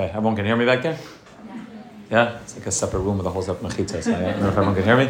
Okay, everyone can hear me back there? Yeah? It's like a separate room with a whole separate machitza, so I don't know if everyone can hear me.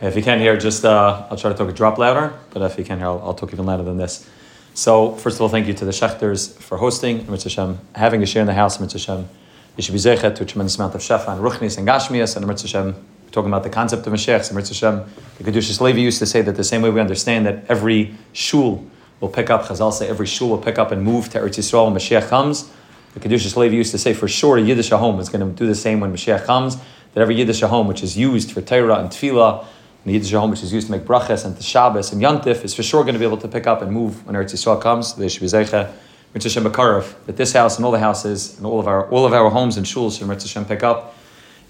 If you can't hear, just I'll try to talk a drop louder, but if you can hear, I'll talk even louder than this. So, first of all, thank you to the Shechters for hosting, Mitzvah Shem, having a share in the house, Mitzvah Shem. You should be zeichet to a tremendous amount of shefa and ruchnis and gashmias, and Mitzvah Shem, we're talking about the concept of Moshiach, and Mitzvah Shem, the Kedushas Levi used to say that the same way we understand that every shul will pick up, Chazal say every shul will pick up and move to Eretz Yisrael when Moshiach comes. The Kedushas Levi used to say, for sure, Yiddish home is going to do the same when Mashiach comes, that every Yiddish home which is used for Torah and Tefillah, and the Yiddish home which is used to make brachas and to Shabbos and Yantif is for sure going to be able to pick up and move when Eretz Yisrael comes. They should be zeicha, Mitzvah Shem B'Karev, that this house and all the houses and all of our homes and shuls should Mitzvah Shem pick up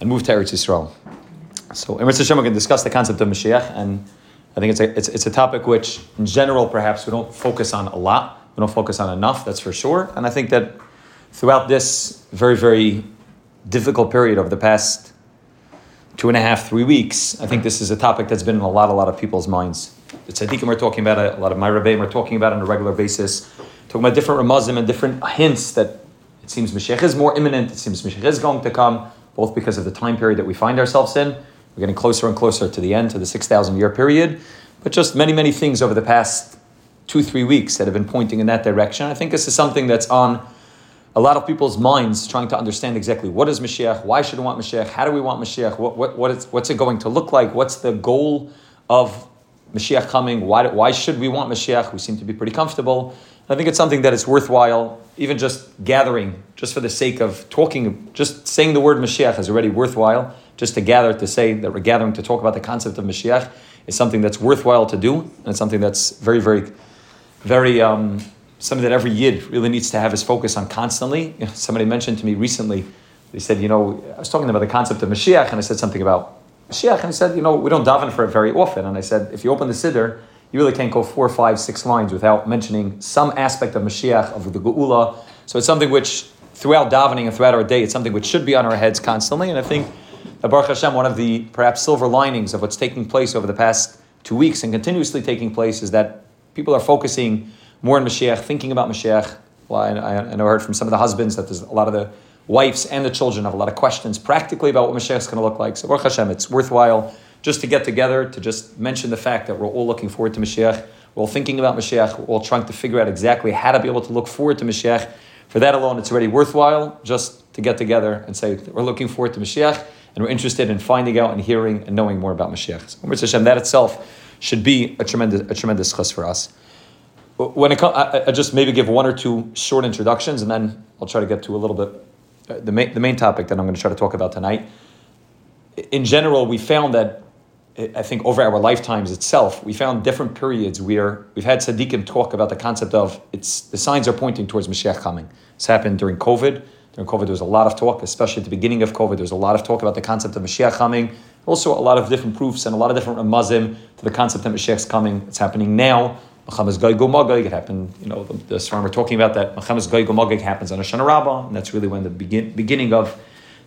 and move to Eretz Yisrael. So in Mitzvah Shem, we're going to discuss the concept of Mashiach, and I think it's a topic which, in general, perhaps we don't focus on a lot. We don't focus on enough, that's for sure, and I think that throughout this very, very difficult period of the past 2.5, 3 weeks, I think this is a topic that's been in a lot of people's minds. The tzaddikim we're talking about it, a lot of my rebbeim we're talking about it on a regular basis, talking about different ramazim and different hints that it seems Mashiach is more imminent, it seems Mashiach is going to come, both because of the time period that we find ourselves in. We're getting closer and closer to the end, to the 6,000 year period, but just many, many things over the past 2-3 weeks that have been pointing in that direction. I think this is something that's on a lot of people's minds, trying to understand exactly what is Mashiach, why should we want Mashiach, how do we want Mashiach, what's it going to look like, what's the goal of Mashiach coming, why should we want Mashiach? We seem to be pretty comfortable. I think it's something that is worthwhile, even just gathering, just for the sake of talking, just saying the word Mashiach is already worthwhile. Just to gather, to say that we're gathering to talk about the concept of Mashiach is something that's worthwhile to do, and it's something that's very, very, very something that every Yid really needs to have his focus on constantly. You know, somebody mentioned to me recently, they said, you know, I was talking about the concept of Mashiach, and I said something about Mashiach, and I said, you know, we don't daven for it very often. And I said, if you open the Siddur, you really can't go 4, 5, 6 lines without mentioning some aspect of Mashiach, of the Geula. So it's something which, throughout davening and throughout our day, it's something which should be on our heads constantly. And I think that Baruch Hashem, one of the perhaps silver linings of what's taking place over the past 2 weeks and continuously taking place is that people are focusing more on Mashiach, thinking about Mashiach. Well, I know I heard from some of the husbands that there's a lot of the wives and the children have a lot of questions practically about what Mashiach is going to look like. So Baruch Hashem, it's worthwhile just to get together, to just mention the fact that we're all looking forward to Mashiach, we're all thinking about Mashiach, we're all trying to figure out exactly how to be able to look forward to Mashiach. For that alone, it's already worthwhile just to get together and say we're looking forward to Mashiach and we're interested in finding out and hearing and knowing more about Mashiach. So Baruch Hashem, that itself should be a tremendous chus for us. When it comes, I just maybe give 1 or 2 short introductions, and then I'll try to get to a little bit the main topic that I'm going to try to talk about tonight. In general, we found that I think over our lifetimes itself, we found different periods where we've had tzaddikim talk about the concept of it's the signs are pointing towards Mashiach coming. This happened during COVID. During COVID, there was a lot of talk, especially at the beginning of COVID. There was a lot of talk about the concept of Mashiach coming. Also, a lot of different proofs and a lot of different ramazim to the concept that Mashiach's coming. It's happening now. It happened, you know, the Sfarim we're talking about that happens on Hashanah Rabbah, and that's really when the beginning of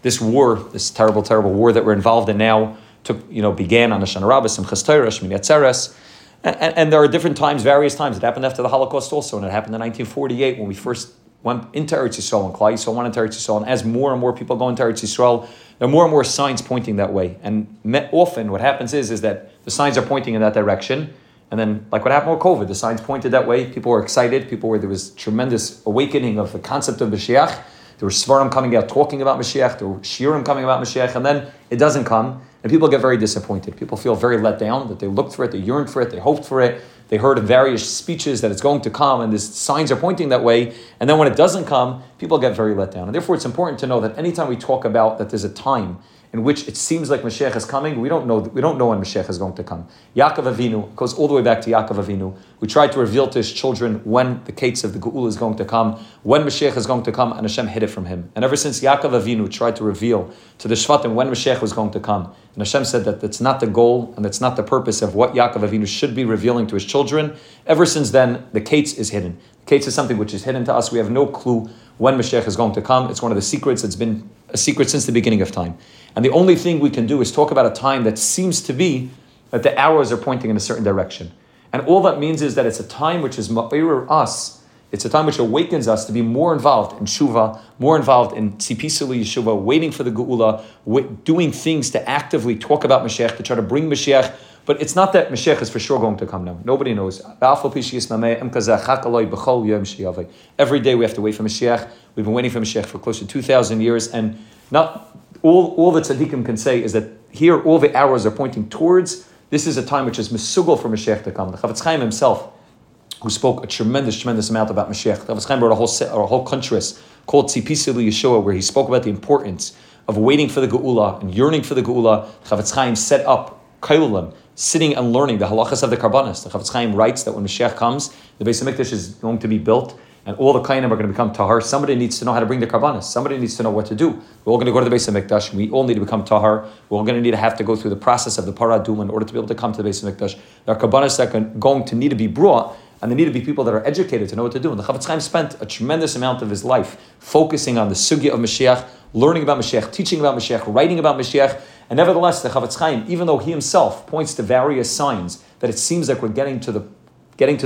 this war, this terrible, terrible war that we're involved in now, began on Hashanah Rabbah, Simchas Torah, Shmini Atzeres, and there are different times, various times. It happened after the Holocaust also, and it happened in 1948 when we first went into Eretz Yisrael, and Klal Yisrael went into Eretz Yisrael, and as more and more people go into Eretz Yisrael, there are more and more signs pointing that way, and often what happens is that the signs are pointing in that direction. And then, like what happened with COVID, the signs pointed that way. People were excited. There was tremendous awakening of the concept of Mashiach. There were Svarim coming out talking about Mashiach. There were Shiurim coming about Mashiach. And then it doesn't come. And people get very disappointed. People feel very let down that they looked for it, they yearned for it, they hoped for it. They heard various speeches that it's going to come and the signs are pointing that way. And then when it doesn't come, people get very let down. And therefore, it's important to know that anytime we talk about that there's a time in which it seems like Mashiach is coming, we don't know when Mashiach is going to come. Yaakov Avinu goes all the way back to Yaakov Avinu, who tried to reveal to his children when the gates of the Geula is going to come, when Mashiach is going to come, and Hashem hid it from him. And ever since Yaakov Avinu tried to reveal to the Shvatim when Mashiach was going to come, and Hashem said that that's not the goal and that's not the purpose of what Yaakov Avinu should be revealing to his children, ever since then the gates is hidden. The gates is something which is hidden to us. We have no clue when Mashiach is going to come. It's one of the secrets that's been a secret since the beginning of time. And the only thing we can do is talk about a time that seems to be that the hours are pointing in a certain direction. And all that means is that it's a time which is ma'ir us It's a time which awakens us to be more involved in Shuvah, more involved in Tzipisuli Yeshuvah, waiting for the Geula, doing things to actively talk about Mashiach, to try to bring Mashiach. But it's not that Mashiach is for sure going to come now. Nobody knows. Every day we have to wait for Mashiach. We've been waiting for Mashiach for close to 2,000 years. And not all the tzaddikim can say is that here all the arrows are pointing towards. This is a time which is mesugal for Mashiach to come. The Chofetz Chaim himself, who spoke a tremendous amount about Mashiach. Rav Chaim wrote a whole contrast called Tzipisili Yeshua, where he spoke about the importance of waiting for the Geula and yearning for the Geula. Chofetz Chaim set up Kailulim, sitting and learning the halachas of the Karbanas. The Chofetz Chaim writes that when Mashiach comes, the Beis HaMikdash is going to be built and all the Kainim are going to become Tahar. Somebody needs to know how to bring the Karbanas. Somebody needs to know what to do. We're all going to go to the Beis HaMikdash. We all need to become Tahar. We're all going to have to go through the process of the Paradum in order to be able to come to the Beis HaMikdash. There are Karbanas that are going to need to be brought, and there need to be people that are educated to know what to do. And the Chofetz Chaim spent a tremendous amount of his life focusing on the sugya of Mashiach, learning about Mashiach, teaching about Mashiach, writing about Mashiach. And nevertheless, the Chofetz Chaim, even though he himself points to various signs that it seems like we're getting to the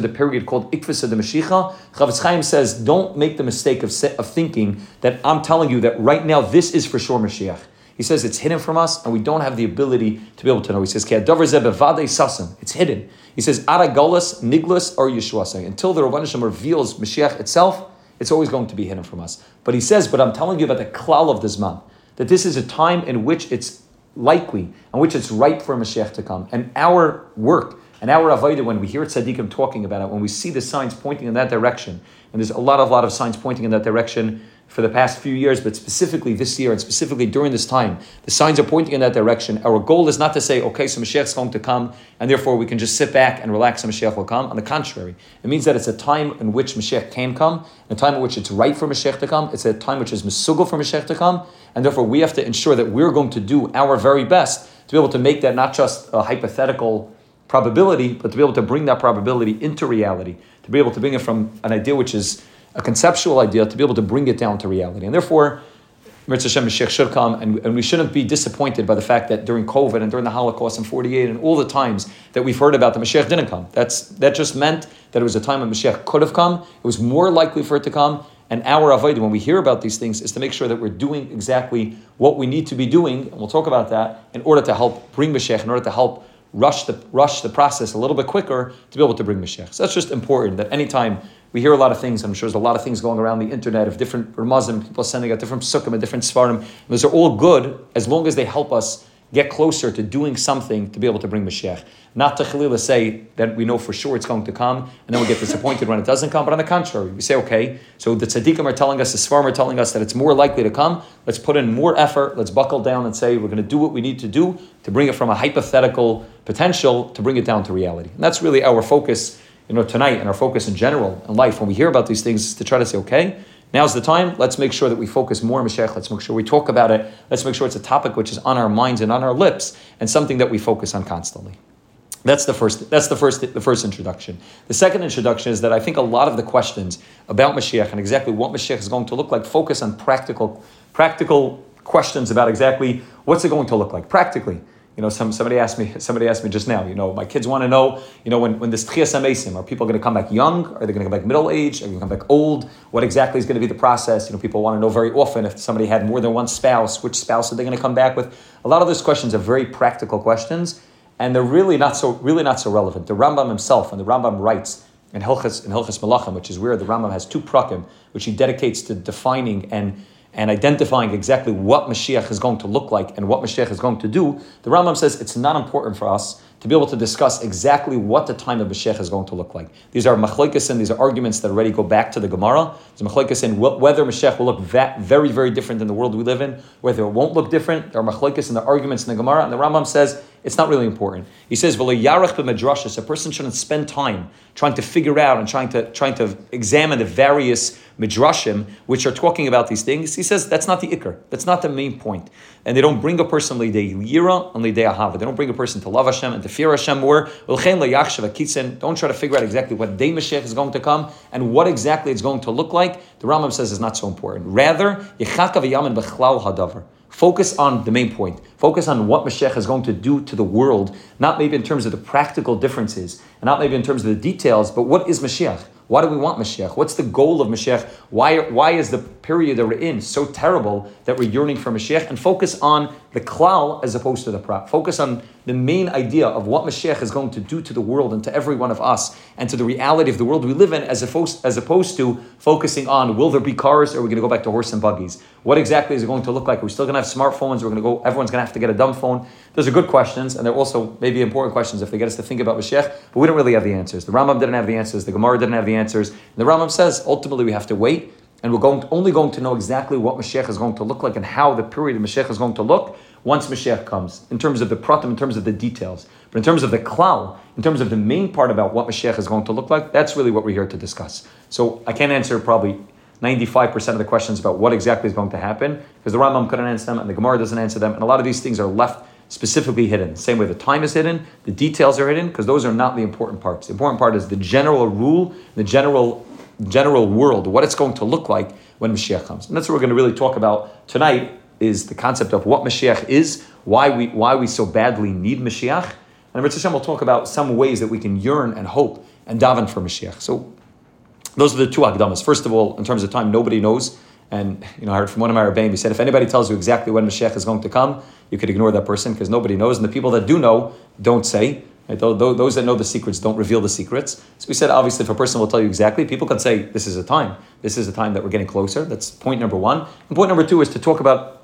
period called Ikvas of the Mashiach, Chofetz Chaim says, don't make the mistake of thinking that I'm telling you that right now this is for sure Mashiach. He says it's hidden from us and we don't have the ability to be able to know. He says, it's hidden. He says, Aragalas, Niglas, or Yeshua. Until the Rav Hashem reveals Mashiach itself, it's always going to be hidden from us. But he says, but I'm telling you about the klal of the Zman, that this is a time in which it's likely, in which it's ripe for Mashiach to come. And our work, and our avodah, when we hear tzaddikim talking about it, when we see the signs pointing in that direction, and there's a lot of signs pointing in that direction for the past few years, but specifically this year and specifically during this time, the signs are pointing in that direction. Our goal is not to say, okay, so Mashiach's going to come, and therefore we can just sit back and relax and Mashiach will come. On the contrary, it means that it's a time in which Mashiach can come, a time in which it's right for Mashiach to come, it's a time which is mesugel for Mashiach to come, and therefore we have to ensure that we're going to do our very best to be able to make that not just a hypothetical probability, but to be able to bring that probability into reality, to be able to bring it from an idea which is a conceptual idea, to be able to bring it down to reality. And therefore, Mirz Hashem Mashiach should come, and we shouldn't be disappointed by the fact that during COVID and during the Holocaust in 48 and all the times that we've heard about, the Mashiach didn't come. That just meant that it was a time when Mashiach could have come. It was more likely for it to come. And our avodah, when we hear about these things, is to make sure that we're doing exactly what we need to be doing, and we'll talk about that, in order to help bring Mashiach, in order to help rush the process a little bit quicker to be able to bring Mashiach. So that's just important, that anytime we hear a lot of things, I'm sure there's a lot of things going around the internet of different Ramazim, people sending out different Sukkim and different Svarim, and those are all good as long as they help us get closer to doing something to be able to bring Mashiach. Not to Chalila say that we know for sure it's going to come, and then we get disappointed when it doesn't come, but on the contrary, we say, okay, so the tzaddikim are telling us, the svarim are telling us that it's more likely to come, let's put in more effort, let's buckle down and say we're going to do what we need to do to bring it from a hypothetical potential to bring it down to reality. And that's really our focus, tonight, and our focus in general in life when we hear about these things, is to try to say, okay, now's the time. Let's make sure that we focus more on Mashiach. Let's make sure we talk about it. Let's make sure it's a topic which is on our minds and on our lips, and something that we focus on constantly. That's the first introduction. The second introduction is that I think a lot of the questions about Mashiach and exactly what Mashiach is going to look like focus on practical questions about exactly what's it going to look like practically. Somebody asked me just now, my kids want to know, when this Tchias HaMeisim, are people going to come back young? Are they going to come back middle age? Are they going to come back old? What exactly is going to be the process? People want to know very often if somebody had more than one spouse, which spouse are they going to come back with? A lot of those questions are very practical questions, and they're really not so relevant. The Rambam himself, and the Rambam writes in Hilchas Melachim, which is where the Rambam has two prakim, which he dedicates to defining and identifying exactly what Mashiach is going to look like and what Mashiach is going to do, the Rambam says it's not important for us to be able to discuss exactly what the time of Mashiach is going to look like. These are machlokes, these are arguments that already go back to the Gemara. There's machlokes in whether Mashiach will look very, very different than the world we live in, whether it won't look different. There are machlokes in the arguments in the Gemara, and the Rambam says it's not really important. He says, "V'lo yarech b'medrashos." A person shouldn't spend time trying to figure out and trying to examine the various midrashim which are talking about these things. He says that's not the ikar. That's not the main point. And they don't bring a person l'idei yira and l'idei ahava. They don't bring a person to love Hashem and to fear Hashem more. Don't try to figure out exactly what day Mashiach is going to come and what exactly it's going to look like. The Rambam says is not so important. Rather, yichaka v'yamin b'chlal hadavar. Focus on the main point. Focus on what Mashiach is going to do to the world, not maybe in terms of the practical differences, and not maybe in terms of the details, but what is Mashiach? Why do we want Mashiach? What's the goal of Mashiach? Why is the period that we're in so terrible that we're yearning for Mashiach? And focus on the klal as opposed to the prat. Focus on the main idea of what Mashiach is going to do to the world and to every one of us and to the reality of the world we live in, as opposed to focusing on, will there be cars or are we going to go back to horse and buggies? What exactly is it going to look like? Are we still going to have smartphones? We're going to go, everyone's going to have to get a dumb phone. Those are good questions, and they're also maybe important questions if they get us to think about Mashiach, but we don't really have the answers. The Rambam didn't have the answers. The Gemara didn't have the answers. And the Rambam says, ultimately, we have to wait, and we're only going to know exactly what Mashiach is going to look like and how the period of Mashiach is going to look once Mashiach comes, in terms of the pratim, in terms of the details. But in terms of the klal, in terms of the main part about what Mashiach is going to look like, that's really what we're here to discuss. So I can't answer probably 95% of the questions about what exactly is going to happen, because the Rambam couldn't answer them, and the Gemara doesn't answer them, and a lot of these things are left specifically hidden. Same way the time is hidden, the details are hidden, because those are not the important parts. The important part is the general rule, the general world, what it's going to look like when Mashiach comes. And that's what we're going to really talk about tonight, is the concept of what Mashiach is, why we so badly need Mashiach. And Ritz Hashem will talk about some ways that we can yearn and hope and daven for Mashiach. So those are the two Akdamas. First of all, in terms of time, nobody knows. And I heard from one of my Rebbeim, he said, if anybody tells you exactly when Mashiach is going to come, you could ignore that person because nobody knows. And the people that do know don't say. Right? Those that know the secrets don't reveal the secrets. So we said, obviously, if a person will tell you exactly, people could say, this is a time. This is a time that we're getting closer. That's point number one. And point number two is to talk about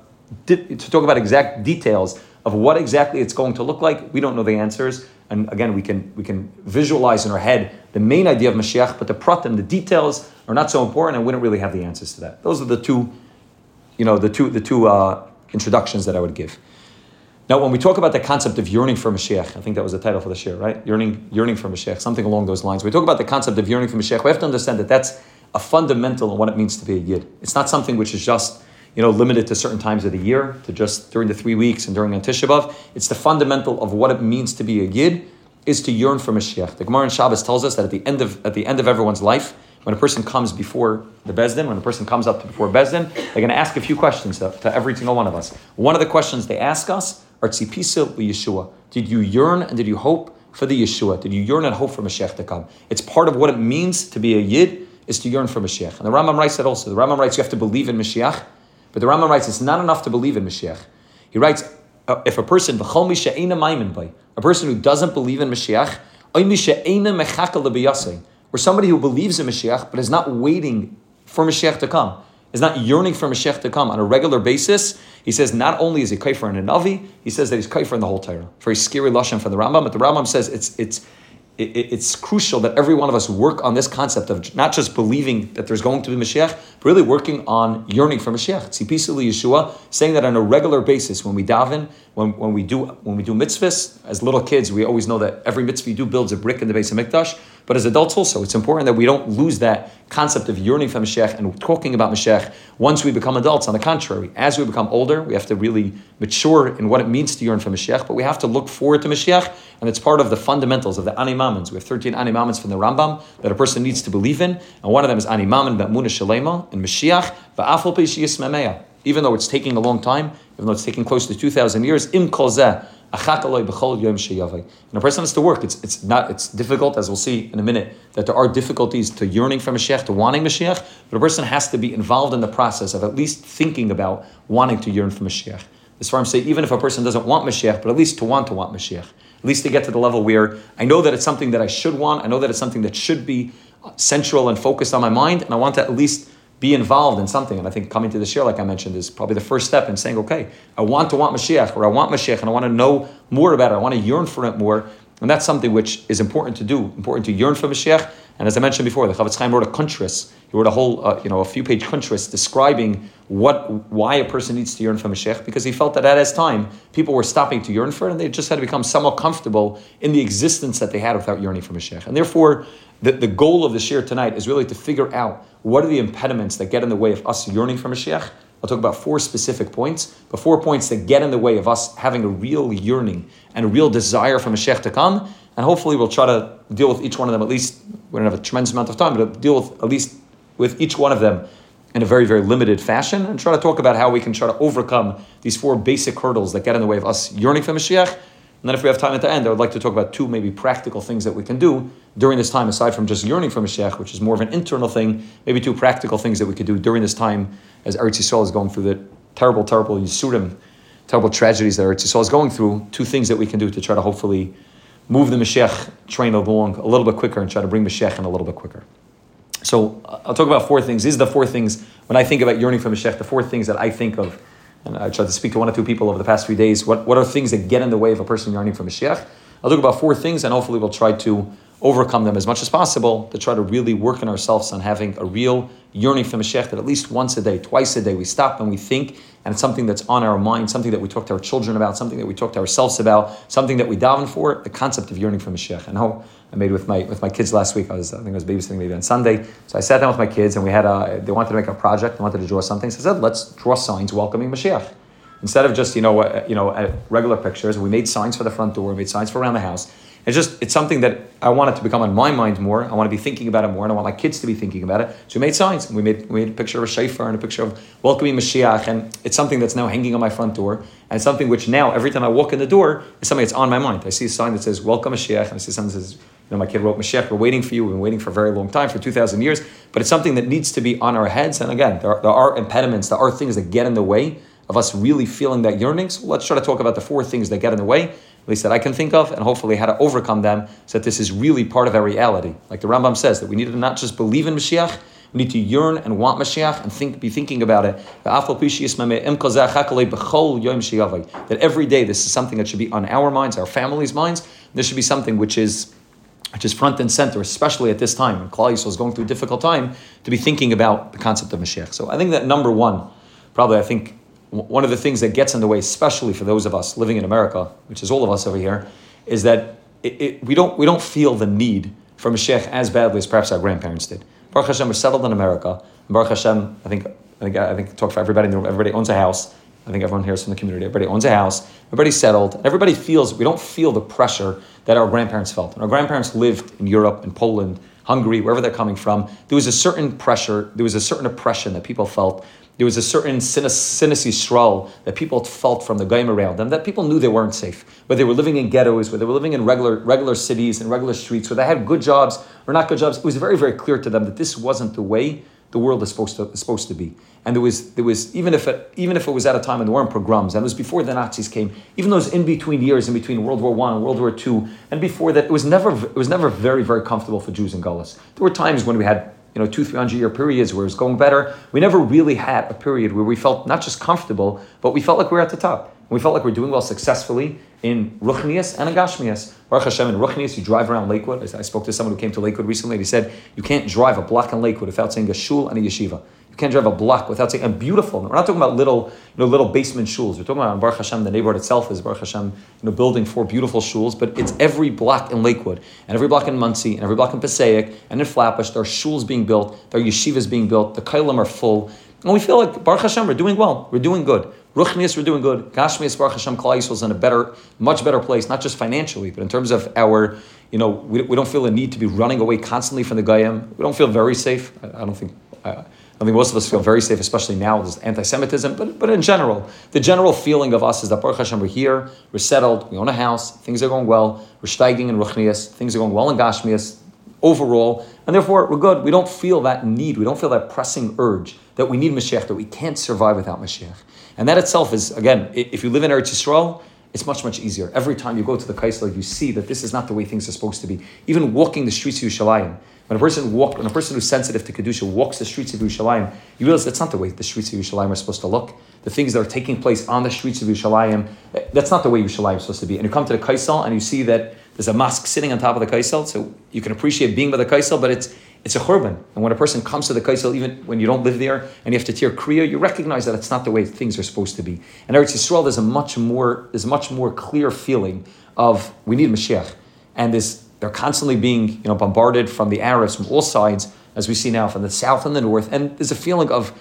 exact details of what exactly it's going to look like. We don't know the answers. And again, we can visualize in our head the main idea of Mashiach, but the pratim, the details, are not so important, and we don't really have the answers to that. Those are the two introductions that I would give. Now, when we talk about the concept of yearning for Mashiach, I think that was the title for this year, right? Yearning for Mashiach, something along those lines. When we talk about the concept of yearning for Mashiach, we have to understand that that's a fundamental in what it means to be a Yid. It's not something which is just limited to certain times of the year, to just during the 3 weeks and during Tisha B'Av. It's the fundamental of what it means to be a Yid, is to yearn for Mashiach. The Gemara in Shabbos tells us that at the end of everyone's life, when a person comes before the Beis Din, when a person comes up before Beis Din, they're going to ask a few questions to every single one of us. One of the questions they ask us are Tzipisa Yeshua. Did you yearn and did you hope for the Yeshua? Did you yearn and hope for Mashiach to come? It's part of what it means to be a Yid, is to yearn for Mashiach. And the Rambam writes that also. The Rambam writes you have to believe in Mashiach. But the Rambam writes, it's not enough to believe in Mashiach. He writes, if a person who doesn't believe in Mashiach, or somebody who believes in Mashiach but is not waiting for Mashiach to come, is not yearning for Mashiach to come on a regular basis, he says not only is he kaifer in a Navi, he says that he's kaifer in the whole Torah. Very scary lashon from the Rambam, but the Rambam says it's crucial that every one of us work on this concept of not just believing that there's going to be Mashiach, but really working on yearning for Mashiach. Tzipisa Yeshua, saying that on a regular basis when we daven, when we do mitzvahs. As little kids, we always know that every mitzvah you do builds a brick in the base of Mikdash. But as adults also, it's important that we don't lose that concept of yearning for Mashiach and talking about Mashiach once we become adults. On the contrary, as we become older, we have to really mature in what it means to yearn for Mashiach, but we have to look forward to Mashiach, and it's part of the fundamentals of the animamins. We have 13 animamins from the Rambam that a person needs to believe in, and one of them is animamin ba'emunah shalema and Mashiach ba'afal pei sheyismamea. Even though it's taking a long time, even though it's taking close to 2,000 years, im kol zeh. And a person has to work. It's difficult, as we'll see in a minute, that there are difficulties to yearning for Mashiach, to wanting Mashiach, but a person has to be involved in the process of at least thinking about wanting to yearn for Mashiach. As far as I say, even if a person doesn't want Mashiach, but at least to want Mashiach, at least to get to the level where I know that it's something that I should want, I know that it's something that should be central and focused on my mind, and I want to at least be involved in something. And I think coming to the shiur, like I mentioned, is probably the first step in saying, okay, I want Mashiach, or I want Mashiach, and I want to know more about it. I want to yearn for it more. And that's something which is important to do, important to yearn for Mashiach. And as I mentioned before, the Chofetz Chaim wrote a contrast. He wrote a whole, a few-page contrast describing why a person needs to yearn for Mashiach, because he felt that at his time, people were stopping to yearn for it, and they just had to become somewhat comfortable in the existence that they had without yearning for Mashiach. And therefore, the goal of the shiur tonight is really to figure out what are the impediments that get in the way of us yearning for Mashiach. I'll talk about 4 specific points, but 4 points that get in the way of us having a real yearning and a real desire for Mashiach to come. And hopefully we'll try to deal with each one of them, at least, we don't have a tremendous amount of time, but deal with at least with each one of them in a very, very limited fashion, and try to talk about how we can try to overcome these 4 basic hurdles that get in the way of us yearning for Mashiach, And then if we have time at the end, I would like to talk about two maybe practical things that we can do during this time, aside from just yearning for Moshiach, which is more of an internal thing, maybe two practical things that we could do during this time as Eretz Yisrael is going through the terrible Yisurim, terrible tragedies that Eretz Yisrael is going through, two things that we can do to try to hopefully move the Moshiach train along a little bit quicker and try to bring Moshiach in a little bit quicker. So I'll talk about four things. These are the four things, when I think about yearning for Moshiach, the four things that I think of, and I tried to speak to one or two people over the past few days, what are things that get in the way of a person yearning for Moshiach? I'll talk about four things, and hopefully we'll try to overcome them as much as possible to try to really work on ourselves on having a real yearning for Moshiach that at least once a day, twice a day, we stop and we think, and it's something that's on our mind, something that we talk to our children about, something that we talk to ourselves about, something that we daven for, the concept of yearning for Moshiach. I know I made with my kids last week. I think I was babysitting maybe on Sunday. So I sat down with my kids and we had they wanted to make a project, they wanted to draw something. So I said, let's draw signs welcoming Moshiach. Instead of just, regular pictures, we made signs for the front door, we made signs for around the house. It's something that I want it to become on my mind more. I want to be thinking about it more, and I want my kids to be thinking about it. So we made signs, and we made a picture of a shofar and a picture of welcoming Mashiach, and it's something that's now hanging on my front door, and something which now every time I walk in the door is something that's on my mind. I see a sign that says "Welcome Mashiach," and I see something that says, my kid wrote Mashiach. We're waiting for you. We've been waiting for a very long time, for 2,000 years. But it's something that needs to be on our heads. And again, there are impediments. There are things that get in the way of us really feeling that yearning. So let's try to talk about the four things that get in the way, at least that I can think of, and hopefully how to overcome them so that this is really part of our reality. Like the Rambam says, that we need to not just believe in Mashiach, we need to yearn and want Mashiach and be thinking about it. That every day this is something that should be on our minds, our families' minds. This should be something which is front and center, especially at this time when Klal Yisrael is going through a difficult time, to be thinking about the concept of Mashiach. So I think that number one, one of the things that gets in the way, especially for those of us living in America, which is all of us over here, is that we don't feel the need for Mashiach as badly as perhaps our grandparents did. Baruch Hashem, we're settled in America. Baruch Hashem, I think talk for everybody in the room. Everybody owns a house. I think everyone here is from the community. Everybody owns a house. Everybody's settled. Everybody feels. We don't feel the pressure that our grandparents felt. And our grandparents lived in Europe, in Poland, Hungary, wherever they're coming from. There was a certain pressure. There was a certain oppression that people felt. There was a certain cynicism that people felt from the game around them, that people knew they weren't safe, whether they were living in ghettos, whether they were living in regular cities and regular streets, whether they had good jobs or not good jobs. It was very, very clear to them that this wasn't the way the world is supposed to be. And there was even if it was at a time when there weren't pogroms, and it was before the Nazis came, even those in between years, in between World War I and World War II, and before that, it was never very, very comfortable for Jews in Galus. There were times when we had 200-300 year periods where it was going better. We never really had a period where we felt not just comfortable, but we felt like we were at the top. We felt like we were doing well successfully in Ruchnias and in Gashmias. Baruch Hashem, in Ruchnias, you drive around Lakewood. I spoke to someone who came to Lakewood recently, and he said, you can't drive a block in Lakewood without saying a shul and a yeshiva. You can't drive a block without saying, and beautiful. We're not talking about little basement shuls. We're talking about, Baruch Hashem, the neighborhood itself is, Baruch Hashem, building four beautiful shuls, but it's every block in Lakewood, and every block in Muncie, and every block in Passaic, and in Flatbush, there are shuls being built, there are yeshivas being built, the kailim are full. And we feel like, Baruch Hashem, we're doing well, we're doing good. Ruchnias, we're doing good. Gashmias, Baruch Hashem, Klal Yisrael is in a much better place, not just financially, but in terms of our, we don't feel the need to be running away constantly from the Goyim. We don't feel very safe. I think most of us feel very safe, especially now. There's anti-Semitism, but in general, the general feeling of us is that Baruch Hashem, we're here, we're settled, we own a house, things are going well, we're steiging in Ruchnias, things are going well in Gashmias, overall, and therefore we're good. We don't feel that need, we don't feel that pressing urge that we need Mashiach, that we can't survive without Mashiach. And that itself is, again, if you live in Eretz Yisrael, it's much, much easier. Every time you go to the Kaisel, you see that this is not the way things are supposed to be. Even walking the streets of Yerushalayim, when a person who's sensitive to Kedusha walks the streets of Yerushalayim, you realize that's not the way the streets of Yerushalayim are supposed to look. The things that are taking place on the streets of Yerushalayim, that's not the way Yerushalayim is supposed to be. And you come to the Kaisel and you see that there's a mosque sitting on top of the Kaisel, so you can appreciate being by the Kaisel, but it's a churban. And when a person comes to the Kaisel, even when you don't live there, and you have to tear kriya, you recognize that it's not the way things are supposed to be. And Eretz Yisrael, there's a much more clear feeling of, we need Mashiach. And they're constantly being bombarded from the Arabs, from all sides, as we see now, from the south and the north. And there's a feeling of,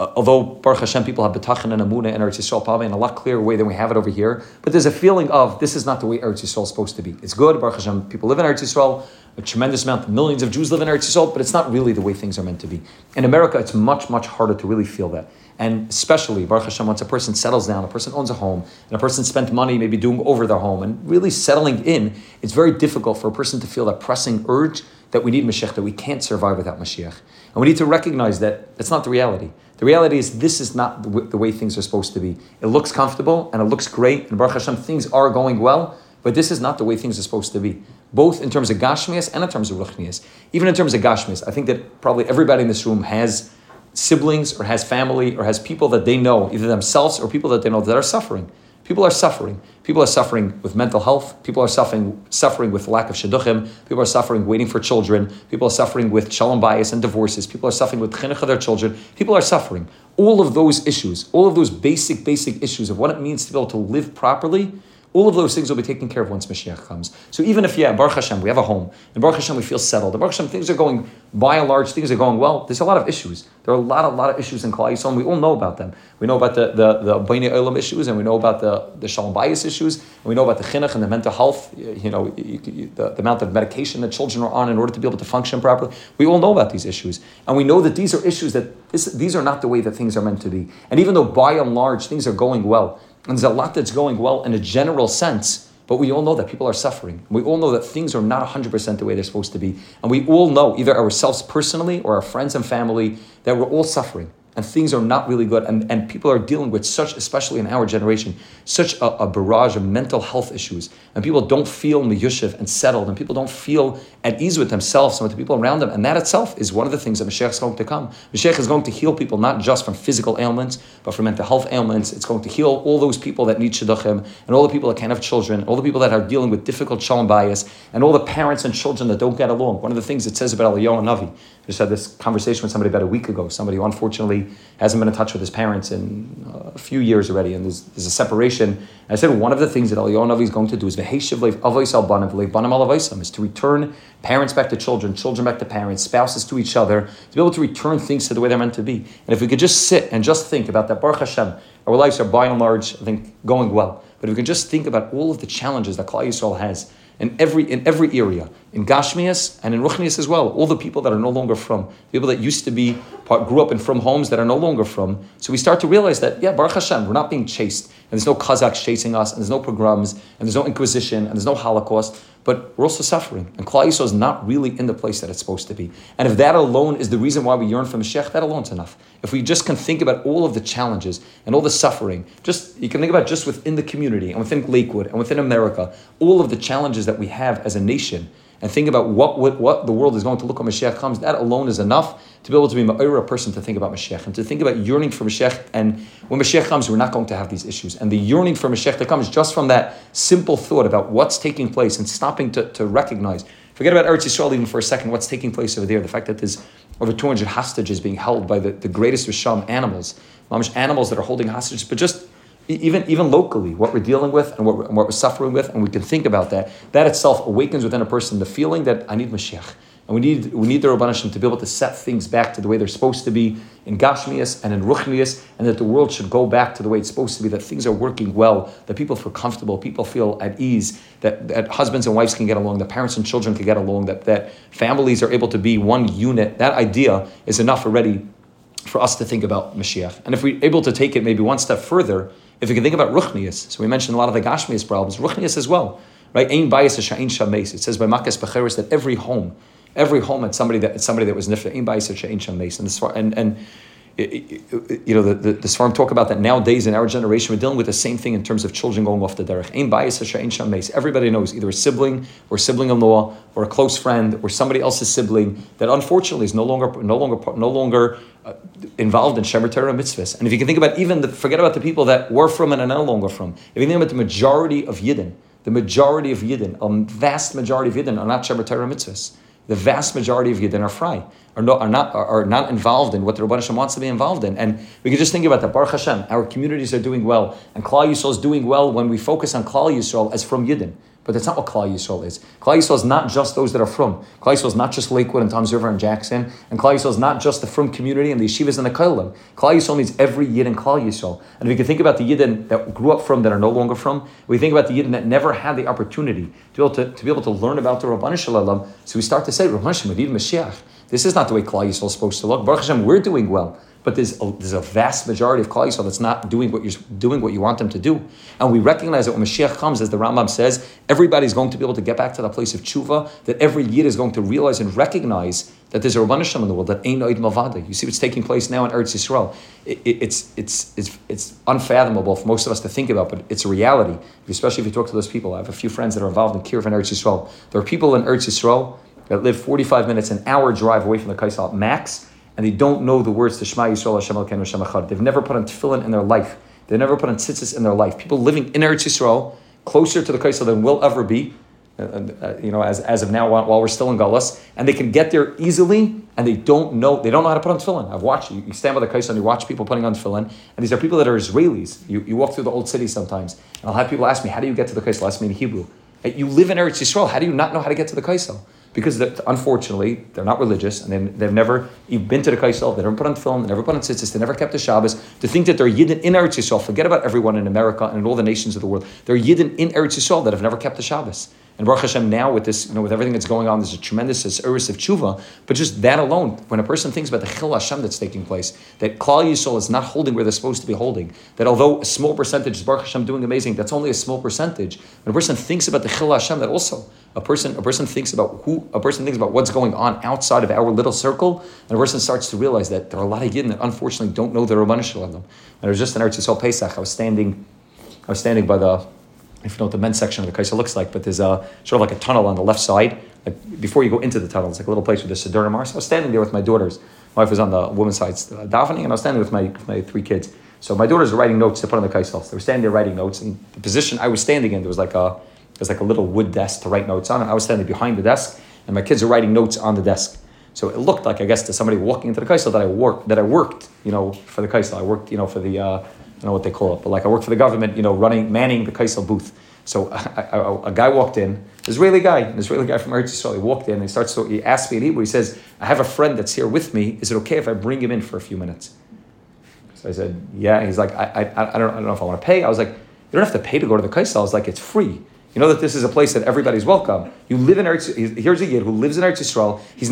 although Baruch Hashem, people have betachin and amuna and Eretz Yisrael probably in a lot clearer way than we have it over here, but there's a feeling of, this is not the way Eretz Yisrael is supposed to be. It's good, Baruch Hashem, people live in Eretz Yisrael, a tremendous amount of millions of Jews live in Eretz Yisrael, but it's not really the way things are meant to be. In America, it's much, much harder to really feel that. And especially, Baruch Hashem, once a person settles down, a person owns a home, and a person spent money maybe doing over their home and really settling in, it's very difficult for a person to feel that pressing urge that we need Mashiach, that we can't survive without Mashiach. And we need to recognize that that's not the reality. The reality is this is not the way things are supposed to be. It looks comfortable and it looks great, and Baruch Hashem, things are going well, but this is not the way things are supposed to be, both in terms of Gashmias and in terms of Ruchnias. Even in terms of Gashmias, I think that probably everybody in this room has siblings or has family or has people that they know, either themselves or people that they know that are suffering. People are suffering. People are suffering with mental health. People are suffering with lack of shidduchim. People are suffering waiting for children. People are suffering with shalom bayis and divorces. People are suffering with chinuch of their children. People are suffering. All of those issues, all of those basic issues of what it means to be able to live properly, all of those things will be taken care of once Mashiach comes. So even if, Baruch Hashem, we have a home, and Baruch Hashem, we feel settled, and Baruch Hashem, things are going, by and large, things are going well, there's a lot of issues. There are a lot of issues in Klal Yisrael, and we all know about them. We know about the Bnei Olam issues, and we know about the Shalom Bayis issues, and we know about the chinuch and the mental health, the amount of medication that children are on in order to be able to function properly. We all know about these issues. And we know that these are issues that, these are not the way that things are meant to be. And even though, by and large, things are going well, and there's a lot that's going well in a general sense, but we all know that people are suffering. We all know that things are not 100% the way they're supposed to be. And we all know, either ourselves personally or our friends and family, that we're all suffering. And things are not really good. And people are dealing with such, especially in our generation, such a barrage of mental health issues. And people don't feel meyushiv and settled. And people don't feel at ease with themselves and with the people around them. And that itself is one of the things that Mashiach is going to come. Mashiach is going to heal people not just from physical ailments, but from mental health ailments. It's going to heal all those people that need shidduchim, and all the people that can't have children, all the people that are dealing with difficult shalom bayis, and all the parents and children that don't get along. One of the things it says about Eliyahu Navi, I just had this conversation with somebody about a week ago, somebody who unfortunately hasn't been in touch with his parents in a few years already, and there's a separation. And I said one of the things that Eliyahu Navi is going to do is to return parents back to children, children back to parents, spouses to each other, to be able to return things to the way they're meant to be. And if we could just sit and just think about that, Baruch Hashem, our lives are by and large, I think, going well. But if we can just think about all of the challenges that Klal Yisrael has in every area, in Gashmias and in Ruchnias as well, all the people that are no longer from, people that used to be, grew up in from homes that are no longer from. So we start to realize that, Baruch Hashem, we're not being chased, and there's no Kazakhs chasing us, and there's no pogroms, and there's no Inquisition, and there's no Holocaust, but we're also suffering. And Klal Yisrael is not really in the place that it's supposed to be. And if that alone is the reason why we yearn for Mashiach, that alone's enough. If we just can think about all of the challenges and all the suffering, you can think about just within the community and within Lakewood and within America, all of the challenges that we have as a nation, and think about what the world is going to look when Mashiach comes, that alone is enough to be able to be a person to think about Mashiach and to think about yearning for Mashiach. And when Mashiach comes, we're not going to have these issues. And the yearning for Mashiach that comes just from that simple thought about what's taking place and stopping to recognize. Forget about Eretz Yisrael even for a second, what's taking place over there. The fact that there's over 200 hostages being held by the greatest Risham animals that are holding hostages, but just even locally, what we're dealing with and what we're suffering with, and we can think about that. That itself awakens within a person the feeling that I need Mashiach. And we need the Rabban Hashem to be able to set things back to the way they're supposed to be in Gashmias and in Ruchnias, and that the world should go back to the way it's supposed to be, that things are working well, that people feel comfortable, people feel at ease, that husbands and wives can get along, that parents and children can get along, that families are able to be one unit. That idea is enough already for us to think about Mashiach. And if we're able to take it maybe one step further, if we can think about Ruchnias, so we mentioned a lot of the Gashmias problems, Ruchnias as well, right? Ein bayis sha'ein shameis. It says by Makas Becheres that every home had somebody that was nifter. Ein bayis sha'ein shameis. The Sfarim talk about that nowadays in our generation, we're dealing with the same thing in terms of children going off the derech. Ein bayis sha'ein shameis. Everybody knows either a sibling or sibling-in-law or a close friend or somebody else's sibling that unfortunately is no longer involved in Shemer Torah mitzvahs. And if you can think about forget about the people that were from and are no longer from. If you think about the majority of Yidden, a vast majority of Yidden are not Shemer Torah mitzvahs. The vast majority of Yidden are not involved in what the Rebbeinu Hashem wants to be involved in. And we can just think about that. Baruch Hashem, our communities are doing well, and Klal Yisrael is doing well when we focus on Klal Yisrael as from Yidden. But that's not what Klal Yisrael is. Klal Yisrael is not just those that are from. Klal Yisrael is not just Lakewood and Tom's River and Jackson. And Klal Yisrael is not just the from community and the yeshivas and the kollel. Klal Yisrael means every Yid in Klal Yisrael. And if we can think about the Yidden that grew up from, that are no longer from, we think about the Yidden that never had the opportunity to be able to learn about the Rabban Shalom. So we start to say, Rabban Shalom, we need Mashiach. This is not the way Klal Yisrael is supposed to look. Baruch Hashem, we're doing well, but there's a vast majority of Klal Yisrael that's not doing what you want them to do. And we recognize that when Mashiach comes, as the Rambam says, everybody's going to be able to get back to that place of tshuva, that every yid is going to realize and recognize that there's a Rabbanu Shem in the world, that ain't oid malvada. You see what's taking place now in Eretz Yisrael. It's unfathomable for most of us to think about, but it's a reality, especially if you talk to those people. I have a few friends that are involved in Kirov and Eretz Yisrael. There are people in Eretz Yisrael that live 45 minutes, an hour drive away from the Kaisal max, and they don't know the words to Shema Yisrael Hashem Elokeinu Hashem Echad. They've never put on tefillin in their life. They've never put on tzitzis in their life. People living in Eretz Yisrael, closer to the Kaisal than will ever be, as of now, while we're still in Galus, and they can get there easily, and they don't know how to put on tefillin. I've watched, you stand by the Kaisal and you watch people putting on tefillin, and these are people that are Israelis. You walk through the old city sometimes, and I'll have people ask me, how do you get to the Kaisal? Ask me in Hebrew. You live in Eretz Yisrael, how do you not know how to get to the Kaisal? Because unfortunately, they're not religious, and they've never been to the Kaisel, they never put on film, they never put on tzitzis, they never kept the Shabbos. To think that they're Yidden in Eretz Yisrael, forget about everyone in America and in all the nations of the world, they're Yidden in Eretz Yisrael that have never kept the Shabbos. And Baruch Hashem, now with this, with everything that's going on, there's a tremendous eris of tshuva, but just that alone, when a person thinks about the Chil Hashem that's taking place, that Klal Yisrael is not holding where they're supposed to be holding, that although a small percentage is Baruch Hashem doing amazing, that's only a small percentage. When a person thinks about the Chil Hashem, that also, a person thinks about what's going on outside of our little circle, and a person starts to realize that there are a lot of Yidden that unfortunately don't know the Rabbanu Shel Adam. And it was just in Eretz Yisrael Pesach, I was standing by the, if you know what the men's section of the Kaisel looks like, but there's a sort of like a tunnel on the left side. Like before you go into the tunnel, it's like a little place with the Siddur Mar. So I was standing there with my daughters. My wife was on the women's side davening, and I was standing with my three kids. So my daughters were writing notes to put on the Kaisel. So they were standing there writing notes, and the position I was standing in, there was like a little wood desk to write notes on, and I was standing behind the desk, and my kids are writing notes on the desk. So it looked like, I guess, to somebody walking into the Kaisel that I worked, for the Kaisel. I worked, for the I don't know what they call it, but like I work for the government, manning the Kaisel booth. So a guy walked in, an Israeli guy from Eretz Yisrael. He walked in and he asked me in Hebrew, he says, I have a friend that's here with me. Is it okay if I bring him in for a few minutes? So I said, yeah. He's like, I don't know if I want to pay. I was like, you don't have to pay to go to the Kaisel. I was like, it's free. You know that this is a place that everybody's welcome. You live in Eretz. Here's a yid who lives in Eretz Yisrael. He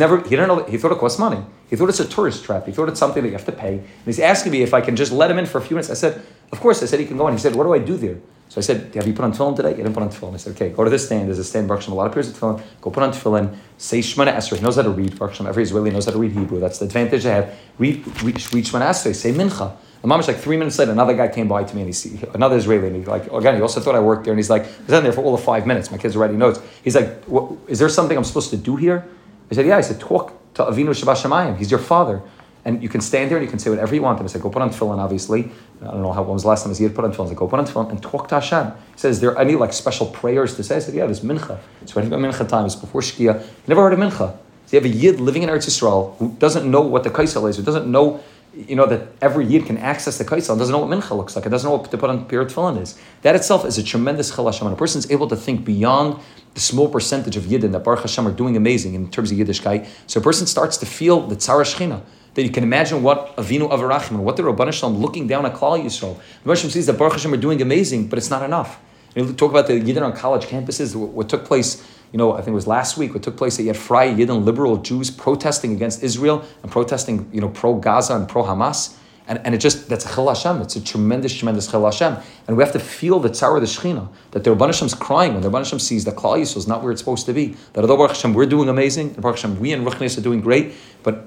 thought it costs money. He thought it's a tourist trap. He thought it's something that you have to pay. And he's asking me if I can just let him in for a few minutes. I said, of course. I said, he can go in. He said, what do I do there? So I said, have you put on tefillin today? He didn't put on tefillin. I said, okay, go to this stand. There's a stand, Baruch Hashem, a lot of pairs of tefillin. Go put on tefillin. Say Shemona Esrei. He knows how to read. Baruch Hashem, every Israeli knows how to read Hebrew. That's the advantage they have. Read Shemona Esrei. Say Mincha. And mamash, like 3 minutes later, another guy came by to me, and another Israeli, and he's like, again, he also thought I worked there, and he's like, I was in there for all of 5 minutes. My kids are writing notes. He's like, is there something I'm supposed to do here? I said, yeah. I said, talk to Avinu Shabbat Shamayim. He's your father. And you can stand there and you can say whatever you want to him. I said, go put on tefillin, obviously. I don't know when was the last time he had put on tefillin. I said, go put on tefillin and talk to Hashem. He says, is there any special prayers to say? I said, yeah, there's mincha. It's right about mincha time. It's before Shkia. You never heard of mincha. So you have a yid living in Eretz Yisrael who doesn't know what the Kaisel is, who doesn't know that every yid can access the Kaisel and doesn't know what mincha looks like. It doesn't know what to put on Pirat Tefillin is. That itself is a tremendous Chil Hashem. When a person's able to think beyond the small percentage of Yidden that Baruch Hashem are doing amazing in terms of Yiddishkeit, so a person starts to feel the Tzara Shechina, that you can imagine what Avinu Avarachim and what the Rabbanu Shalom looking down at Klal Yisrael. The Rabbanu Shalom sees that Baruch Hashem are doing amazing, but it's not enough. And you talk about the Yidden on college campuses, what took place, I think it was last week, what took place that you had Fry Yidden, liberal Jews protesting against Israel and protesting, pro-Gaza and pro-Hamas. And it just, that's a Chil Hashem. It's a tremendous, tremendous Chil Hashem. And we have to feel the tzara of the Shechina, that the Rabbanu Hashem's crying when the Rabbanu Hashem sees that Klal Yisrael is not where it's supposed to be. That although Baruch Hashem we're doing amazing, and Baruch Hashem we and Ruchnius are doing great, but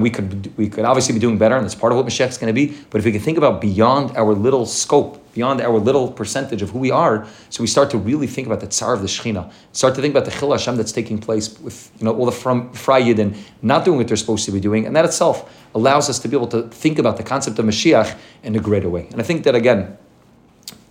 we could obviously be doing better, and that's part of what Mashiach is going to be. But if we can think about beyond our little scope, beyond our little percentage of who we are, so we start to really think about the tzar of the Shechina, start to think about the Chil Hashem that's taking place with all the Fray Yidden not doing what they're supposed to be doing, and that itself allows us to be able to think about the concept of Mashiach in a greater way. And I think that, again,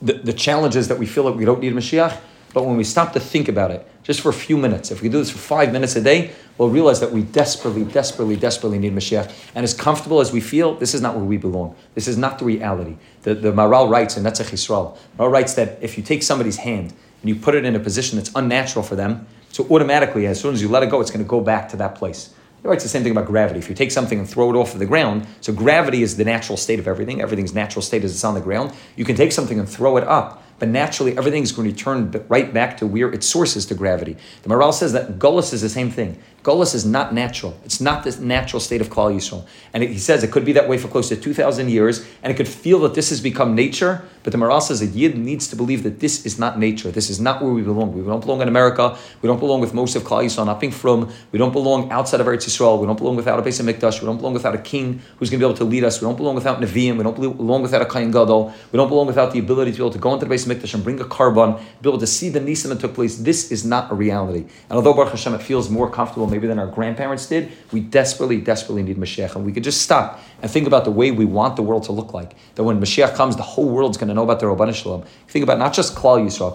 the challenge is that we feel like we don't need Mashiach, but when we stop to think about it, just for a few minutes, if we do this for 5 minutes a day, we'll realize that we desperately, desperately, desperately need Mashiach. And as comfortable as we feel, this is not where we belong. This is not the reality. The Maharal writes in Netzach Yisrael, Maharal writes that if you take somebody's hand and you put it in a position that's unnatural for them, so automatically, as soon as you let it go, it's going to go back to that place. He writes the same thing about gravity. If you take something and throw it off of the ground, so gravity is the natural state of everything. Everything's natural state is it's on the ground. You can take something and throw it up. But naturally, everything is going to return right back to where its source is, to gravity. The Maharal says that Golus is the same thing. Golus is not natural. It's not this natural state of Klal Yisrael. And he says it could be that way for close to 2,000 years, and it could feel that this has become nature, but the Maharal says a Yid needs to believe that this is not nature. This is not where we belong. We don't belong in America. We don't belong with most of Klal Yisrael not being from. We don't belong outside of Eretz Yisrael. We don't belong without a Beis HaMikdash. We don't belong without a king who's going to be able to lead us. We don't belong without Nevi'im. We don't belong without a Kohen Gadol. We don't belong without the ability to be able to go into the Beis HaMikdash and bring a korban, be able to see the nisim that took place. This is not a reality. And although Baruch Hashem it feels more comfortable maybe than our grandparents did, we desperately, desperately need Mashiach. And we could just stop and think about the way we want the world to look like. That when Mashiach comes, the whole world's going to know about the Rabbanah Shalom. Think about not just Klal Yisrael,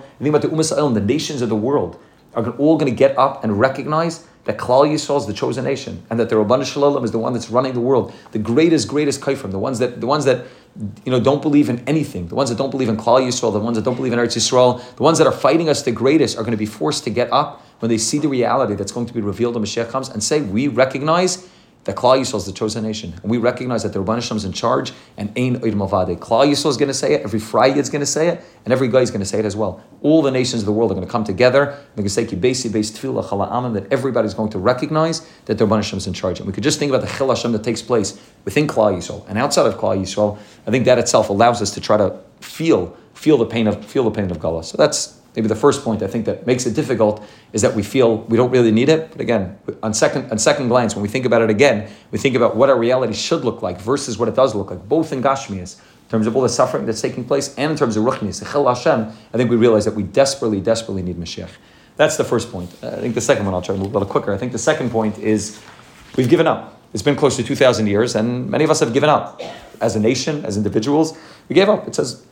and think about the Ummah Sa'il, the nations of the world are all going to get up and recognize that Klal Yisrael is the chosen nation, and that the Rabbanah Shalom is the one that's running the world. The greatest kaifrim, the ones that don't believe in anything, the ones that don't believe in Klal Yisrael, the ones that don't believe in Eretz Yisrael, the ones that are fighting us the greatest are going to be forced to get up when they see the reality that's going to be revealed when Mashiach comes and say, we recognize that Klal Yisrael is the chosen nation. And we recognize that the Rabbanah Shalom is in charge and Ein Od Milvadeh. Klal Yisrael is going to say it, every Friday is going to say it, and every guy is going to say it as well. All the nations of the world are going to come together. They're going to say, Ki Beisi Beis Tefillah Chala Amim, that everybody's going to recognize that the Rabbanah Shalom is in charge. And we could just think about the Chil Hashem that takes place within Klal Yisrael and outside of Klal Yisrael. I think that itself allows us to try to feel the pain of Galah. So that's maybe the first point I think that makes it difficult, is that we feel we don't really need it. But again, on second glance, when we think about it again, we think about what our reality should look like versus what it does look like, both in Gashmias, in terms of all the suffering that's taking place, and in terms of Ruchnias, Echel Hashem, I think we realize that we desperately, desperately need Mashiach. That's the first point. I think the second one, I'll try to move a little quicker. I think the second point is we've given up. It's been close to 2,000 years, and many of us have given up. As a nation, as individuals, we gave up. It says,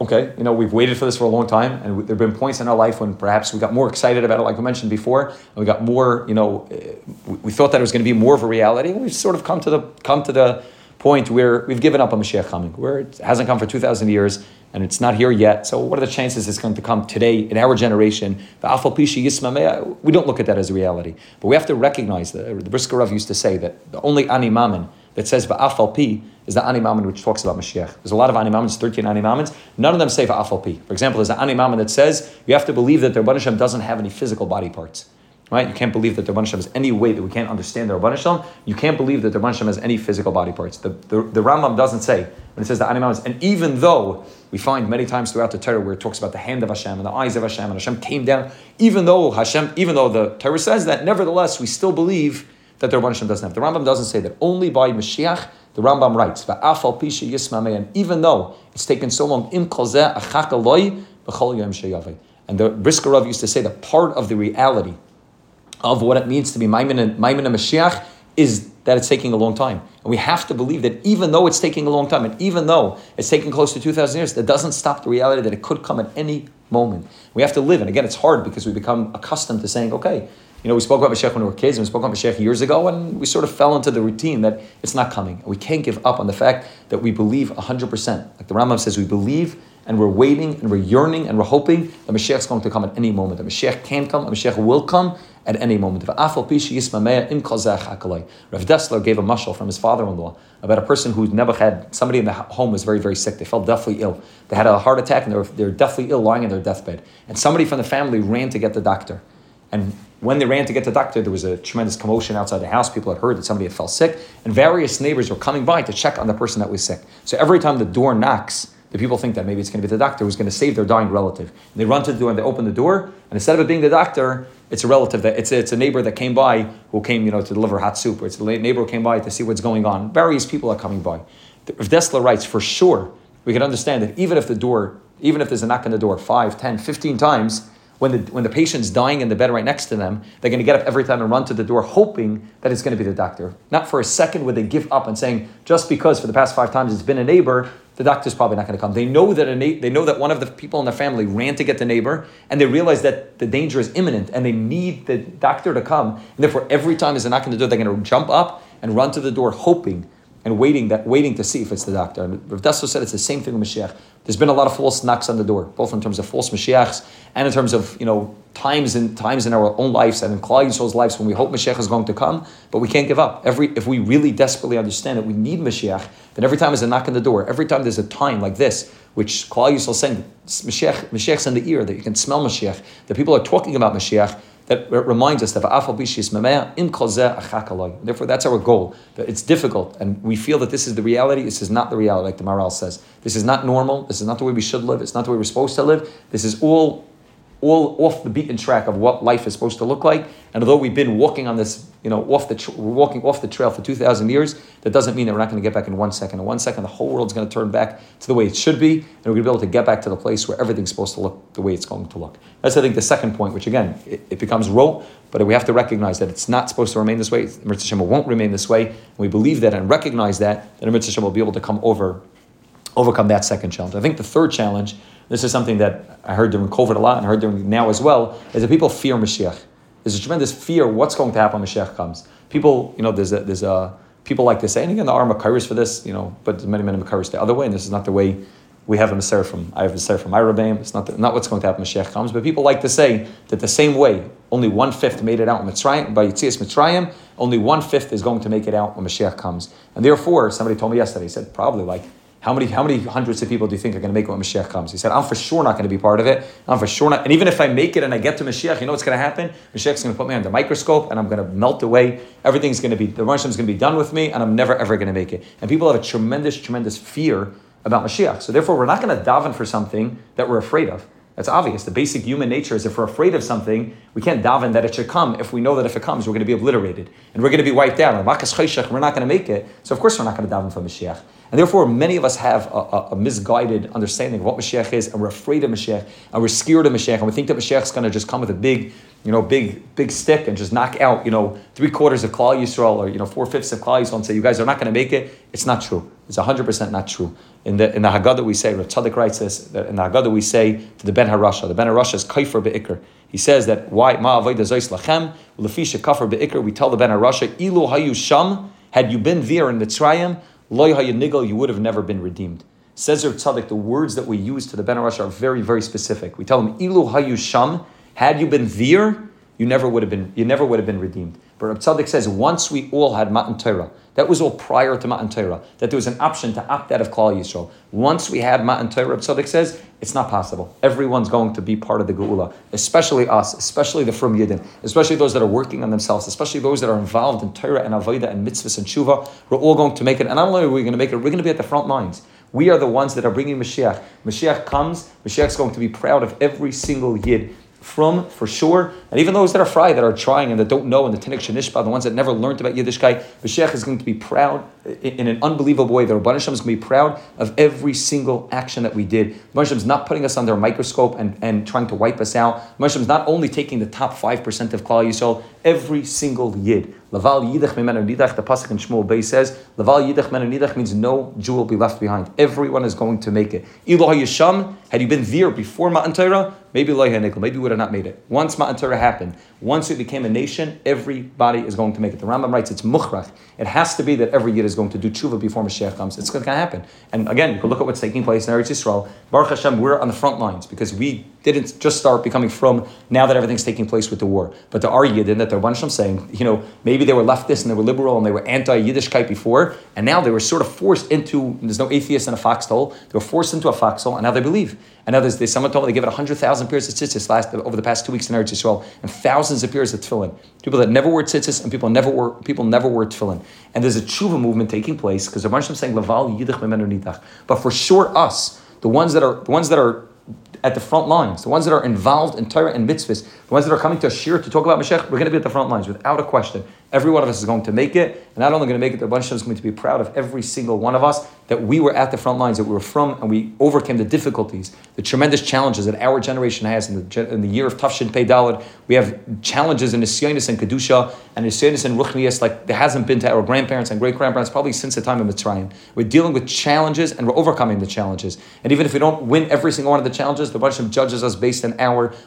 okay, we've waited for this for a long time, and there have been points in our life when perhaps we got more excited about it, like we mentioned before, and we got more, we thought that it was going to be more of a reality, and we've sort of come to the point where we've given up on Mashiach coming, where it hasn't come for 2,000 years, and it's not here yet. So what are the chances it's going to come today in our generation? We don't look at that as a reality, but we have to recognize that the Brisker Rav used to say that the only Ani Mamin that says Va'afal Pi is the Ani Mammon which talks about Mashiach. There's a lot of Ani Mammons, 13 Ani Mammons. None of them say Va'afal Pi. For example, there's an Ani Mammon that says you have to believe that the Rabbanah Shalom doesn't have any physical body parts. Right? You can't believe that the Rabbanah Shalom has any way that we can't understand the Rabbanah Shalom. You can't believe that the Rabbanah Shalom has any physical body parts. The Rambam doesn't say when it says the Ani Mammons. And even though we find many times throughout the Torah where it talks about the hand of Hashem and the eyes of Hashem and Hashem came down, even though the Torah says that, nevertheless, we still believe that the Rabbanah Shalom doesn't have. The Rambam doesn't say that. Only by Mashiach, the Rambam writes, "Va'afal pi sheyismamei," and even though it's taken so long, im kol zeh achak eloi b'chol yom sheyaveh. And the Brisker Rav used to say that part of the reality of what it means to be Maimon and Mashiach is that it's taking a long time. And we have to believe that even though it's taking a long time, and even though it's taking close to 2,000 years, that doesn't stop the reality that it could come at any moment. We have to live. And again, it's hard because we become accustomed to saying, okay, we spoke about Mashiach when we were kids, and we spoke about Mashiach years ago, and we sort of fell into the routine that it's not coming. We can't give up on the fact that we believe 100%. Like the Rambam says, we believe, and we're waiting, and we're yearning, and we're hoping that Mashiach's going to come at any moment. That Mashiach can come, and Mashiach will come at any moment. Rav Dessler gave a mashal from his father-in-law about a person who never had, somebody in the home was very, very sick. They felt deathly ill. They had a heart attack, and they were deathly ill lying in their deathbed. And somebody from the family ran to get the doctor. And when they ran to get the doctor, there was a tremendous commotion outside the house. People had heard that somebody had fell sick, and various neighbors were coming by to check on the person that was sick. So every time the door knocks, the people think that maybe it's going to be the doctor who's going to save their dying relative. And they run to the door and they open the door, and instead of it being the doctor, it's a relative, that it's a neighbor that came by who came, to deliver hot soup, or it's a neighbor who came by to see what's going on. Various people are coming by. Rav Dessler writes, for sure, we can understand that even if there's a knock on the door 5, 10, 15 times, when the patient's dying in the bed right next to them, they're going to get up every time and run to the door hoping that it's going to be the doctor. Not for a second would they give up and saying, just because for the past 5 times it's been a neighbor, the doctor's probably not going to come. They know that one of the people in their family ran to get the neighbor, and they realize that the danger is imminent and they need the doctor to come. And therefore, every time there's a knock on the door, they're going to jump up and run to the door hoping and waiting to see if it's the doctor. And Rav Dessler said it's the same thing with Mashiach. There's been a lot of false knocks on the door, both in terms of false Mashiachs and in terms of, times in our own lives and in Klal Yisrael's lives when we hope Mashiach is going to come, but we can't give up. If we really desperately understand that we need Mashiach, then every time there's a knock on the door, every time there's a time like this which Klal Yisrael saying Mashiach's in the ear, that you can smell Mashiach, that people are talking about Mashiach. That reminds us that therefore that's our goal. That it's difficult, and we feel that this is the reality. This is not the reality, like the Maharal says. This is not normal. This is not the way we should live. It's not the way we're supposed to live. This is all off the beaten track of what life is supposed to look like. And although we've been walking on this, walking off the trail for 2,000 years, that doesn't mean that we're not going to get back in 1 second. In 1 second, the whole world's going to turn back to the way it should be, and we're going to be able to get back to the place where everything's supposed to look the way it's going to look. That's, I think, the second point, which, again, it becomes rote, but we have to recognize that it's not supposed to remain this way. Eretz Hashem won't remain this way. And we believe that and recognize that, then Eretz Hashem will be able to overcome that second challenge. I think the third challenge, this is something that I heard during COVID a lot and heard during now as well, is that people fear Mashiach. There's a tremendous fear what's going to happen when Mashiach comes. People, there's people like to say, and again, there are Makaris for this, but there's many Makaris the other way, and this is not the way we have a Maser from, I have a Maser from my Rebbeim. It's not what's going to happen when Mashiach comes, but people like to say that the same way only 1/5 made it out in Mitzrayim, by Yitzias Mitzrayim, only 1/5 is going to make it out when Mashiach comes. And therefore, somebody told me yesterday, he said, probably like, How many hundreds of people do you think are going to make it when Mashiach comes? He said, I'm for sure not going to be part of it. I'm for sure not. And even if I make it and I get to Mashiach, you know what's going to happen? Mashiach's going to put me under the microscope and I'm going to melt away. Everything's going to be, the Rosh Hashem's going to be done with me and I'm never, ever going to make it. And people have a tremendous, tremendous fear about Mashiach. So therefore, we're not going to daven for something that we're afraid of. That's obvious. The basic human nature is if we're afraid of something, we can't daven that it should come if we know that if it comes, we're going to be obliterated and we're going to be wiped out. And we're not going to make it. So of course we're not going to daven for Mashiach. And therefore many of us have a misguided understanding of what Mashiach is, and we're afraid of Mashiach and we're scared of Mashiach. And we think that Mashiach's going to just come with a big stick and just knock out, 3/4 of Klal Yisrael or, 4/5 of Klal Yisrael and say, you guys are not going to make it. It's not true. It's 100% not true. In the Haggadah we say, Rav Tzadok writes this, that in the Haggadah we say to the Ben Harasha. The Ben Harasha is Kaifer Be'ikr. He says that, why? Ma avodah zois lachem, ulefisha kafar be'ikr. We tell the Ben Harasha, ilu hayu sham, had you been there in Mitzrayim, loy hayu nigel, you would have never been redeemed. Says Rav Tzadok, the words that we use to the Ben Harasha are very, very specific. We tell him, ilu hayu sham, had you been there, you never would have been redeemed. But Reb Tzadok says, once we all had Matan Torah, that was all prior to Matan Torah, that there was an option to opt out of Klal Yisrael. Once we had Matan Torah, Reb Tzadok says, it's not possible. Everyone's going to be part of the Geula, especially us, especially the Frum Yidden, especially those that are working on themselves, especially those that are involved in Torah and Avodah and Mitzvahs and Tshuva. We're all going to make it. And not only are we going to make it, we're going to be at the front lines. We are the ones that are bringing Mashiach. Mashiach comes, Mashiach's going to be proud of every single Yid, from, for sure, and even those that are fried, that are trying and that don't know, and the Tinnik Shanishba, the ones that never learned about Yiddishkeit, Mashiach is going to be proud in an unbelievable way. The Rabban Hashem is going to be proud of every single action that we did. Rabban Hashem is not putting us under a microscope and trying to wipe us out. Rabban Hashem is not only taking the top 5% of Klal Yisrael, every single Yid. Laval Yidach Mimenu Nidach, the Pasuk in Shmuel Bey says, Laval Yidach Mimenu Nidach means no Jew will be left behind. Everyone is going to make it. Ilu HaYisham, had you been there before Matan Torah, maybe Lo HaNikol, maybe we would have not made it. Once Matan Torah happened, once we became a nation, everybody is going to make it. The Rambam writes, it's mukhrach. It has to be that every Yid is going to do tshuva before Mashiach comes. It's going to happen. And again, you can look at what's taking place in Eretz Yisrael. Baruch Hashem, we're on the front lines because we didn't just start becoming from now that everything's taking place with the war. But there are Yidden that the Rabban Hashem saying, maybe they were leftist and they were liberal and they were anti-Yiddishkeit before, and now they were sort of forced into, there's no atheist in a foxhole, they were forced into a foxhole, and now they believe. And now someone told me they gave it 100,000 pairs of tzitzis over the past 2 weeks in Eretz Yisrael, and thousands of pairs of tefillin. People that never wore tzitzis and people never wore tefillin. And there's a tshuva movement taking place because the Rabban Hashem saying Laval Yidich Memenu Nidach. But for sure, us, the ones that are at the front lines, the ones that are involved in Torah and mitzvahs, the ones that are coming to a shir to talk about Mashiach, we're going to be at the front lines without a question. Every one of us is going to make it, and not only going to make it, the Rabban Hashem is going to be proud of every single one of us that we were at the front lines, that we were from, and we overcame the difficulties, the tremendous challenges that our generation has in the year of Tafshin Pei Daled. We have challenges in Nisyonis and Kedusha, and Nisyonis and Ruchnias, like there hasn't been to our grandparents and great-grandparents probably since the time of Mitzrayim. We're dealing with challenges, and we're overcoming the challenges. And even if we don't win every single one of the challenges, the Rabban Hashem judges us based on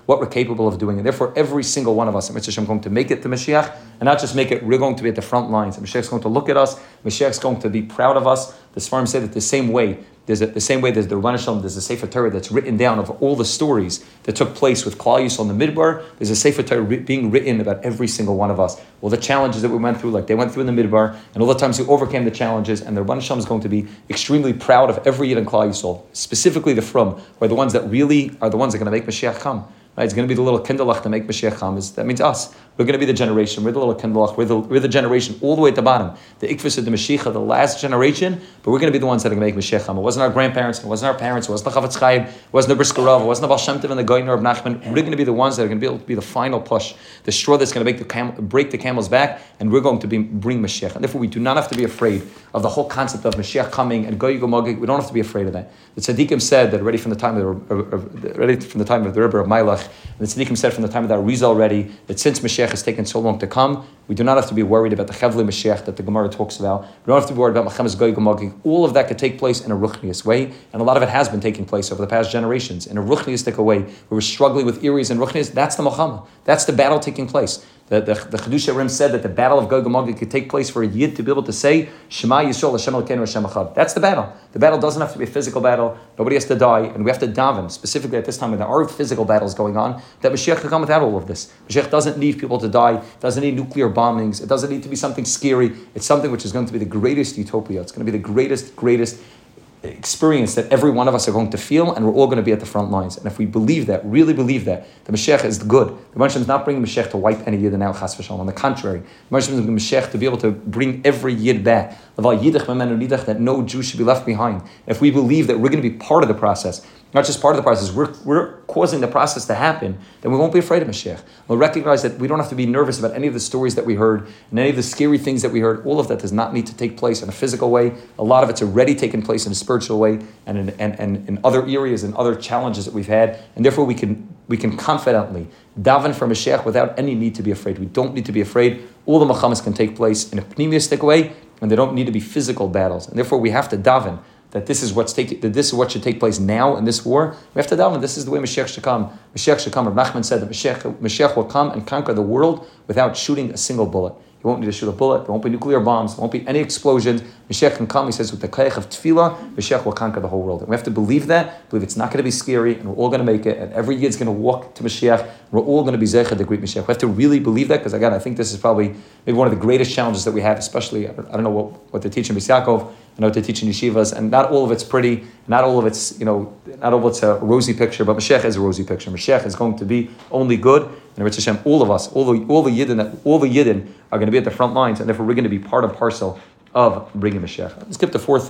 what we're capable of doing. And therefore, every single one of us, and Mitzvah Hashem, going to make it to Mashiach, and not just make it, we're going to be at the front lines. And Mashiach's going to look at us. Mashiach's going to be proud of us. The Sfarim say that the same way the same way there's the Rebbeinu Shalom, there's a Sefer Torah that's written down of all the stories that took place with Klal Yisrael in the Midbar. There's a Sefer Torah being written about every single one of us. All the challenges that we went through, like they went through in the Midbar, and all the times we overcame the challenges, and the Rebbeinu Shalom is going to be extremely proud of every Yid in Klal Yisrael, specifically the Frum, who are the ones that really are the ones that are going to make Mashiach come. Right, it's going to be the little kinderlach to make Mashiach come. That means us. We're going to be the generation. We're the little kinderlach. We're the generation all the way at the bottom. The ikvus of the Mashiach, the last generation. But we're going to be the ones that are going to make Mashiach come. It wasn't our grandparents. It wasn't our parents. It wasn't the Chofetz Chaim. It wasn't the Brisker Rav. It wasn't the Baal Shem Tov and the Goy Rav Nachman. We're going to be the ones that are going to be able to be the final push, the straw that's going to make break the camel's back, and we're going to bring Mashiach. And therefore, we do not have to be afraid of the whole concept of Mashiach coming and Goy Gomogig. We don't have to be afraid of that. The tzaddikim said that already from the time of the Rebbe of Maharal. And the Tzaddikim said from the time of the Arizal already that since Mashiach has taken so long to come, we do not have to be worried about the Chevli Mashiach that the Gemara talks about. We don't have to be worried about Mechemes Goy Gomogig. All of that could take place in a ruchnius way, and a lot of it has been taking place over the past generations in a ruchniistic way. We were struggling with Iris and ruchnius. That's the Mechama. That's the battle taking place. The Chidush HaRim said that the battle of Goy Gomogig could take place for a Yid to be able to say Shema Yisrael Hashem Elokeinu Hashem Echad. That's the battle. The battle doesn't have to be a physical battle. Nobody has to die, and we have to daven specifically at this time when there are physical battles going on. That Mashiach could come without all of this. Mashiach doesn't need people to die. Doesn't need nuclear bombings. It doesn't need to be something scary. It's something which is going to be the greatest utopia. It's going to be the greatest experience that every one of us are going to feel, and we're all going to be at the front lines. And if we believe that, really believe that, the Mashiach is good. The Mashiach is not bringing Mashiach to wipe any Yidden out, chas v'shalom. On the contrary, the Mashiach is bringing Mashiach to be able to bring every Yid back. That no Jew should be left behind. If we believe that we're going to be part of the process, not just part of the process, we're causing the process to happen, then we won't be afraid of Mashiach. We'll recognize that we don't have to be nervous about any of the stories that we heard and any of the scary things that we heard. All of that does not need to take place in a physical way. A lot of it's already taken place in a spiritual way and in other areas and other challenges that we've had. And therefore we can confidently daven for Mashiach without any need to be afraid. We don't need to be afraid. All the mechamas can take place in a pneumistic way, and they don't need to be physical battles. And therefore we have to daven that this is what should take place now in this war. We have to daven. This is the way Mashiach should come. Mashiach should come. Rav Nachman said that Mashiach will come and conquer the world without shooting a single bullet. He won't need to shoot a bullet. There won't be nuclear bombs. There won't be any explosions. Mashiach can come. He says with the koach of tefillah, Mashiach will conquer the whole world. And we have to believe that. Believe it's not going to be scary, and we're all going to make it. And every Yid's going to walk to Mashiach. We're all going to be zeiched to greet Mashiach. We have to really believe that, because again, I think this is probably maybe one of the greatest challenges that we have. Especially, I don't know what they teach in Beis Yaakov. I know they teach in yeshivas, and not all of it's pretty, not all of it's, not all of it's a rosy picture, but Mashiach is a rosy picture. Mashiach is going to be only good, and Rich Hashem, all of us, all the Yidden are going to be at the front lines, and therefore we're going to be part and parcel of bringing Mashiach. Let's skip the fourth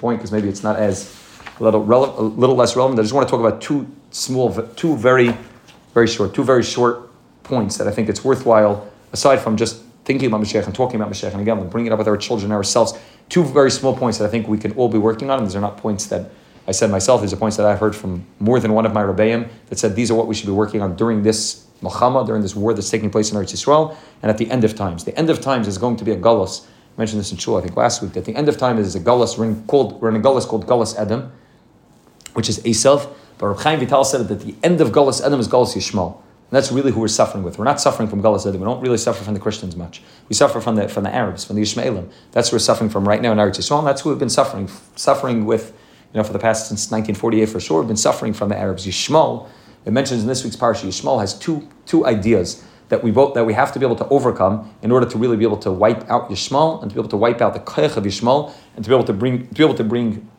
point, because maybe it's not a little less relevant. I just want to talk about two very short points that I think it's worthwhile, aside from just thinking about Mashiach and talking about Mashiach, and again, we're bringing it up with our children, ourselves. Two very small points that I think we can all be working on, and these are not points that I said myself. These are points that I've heard from more than one of my Rebbeim that said these are what we should be working on during this Melchama, during this war that's taking place in Eretz Yisrael, and at the end of times. The end of times is going to be a galus. I mentioned this in Shul, I think last week, that the end of time is a galus. We're in a galus called Galus Adam, which is Esav. But Rav Chaim Vital said that the end of Galus Adam is Galus Yishmael. And that's really who we're suffering with. We're not suffering from Galus Adam. We don't really suffer from the Christians much. We suffer from the Arabs, from the Ishmaelim. That's what we're suffering from right now in Eretz Yisrael. And that's who we've been suffering with, for the past, since 1948 for sure. We've been suffering from the Arabs. Yishmael, it mentions in this week's parsha, Yishmael has two ideas that we have to be able to overcome in order to really be able to wipe out Yishmael and to be able to wipe out the koach of Yishmael and to be able to bring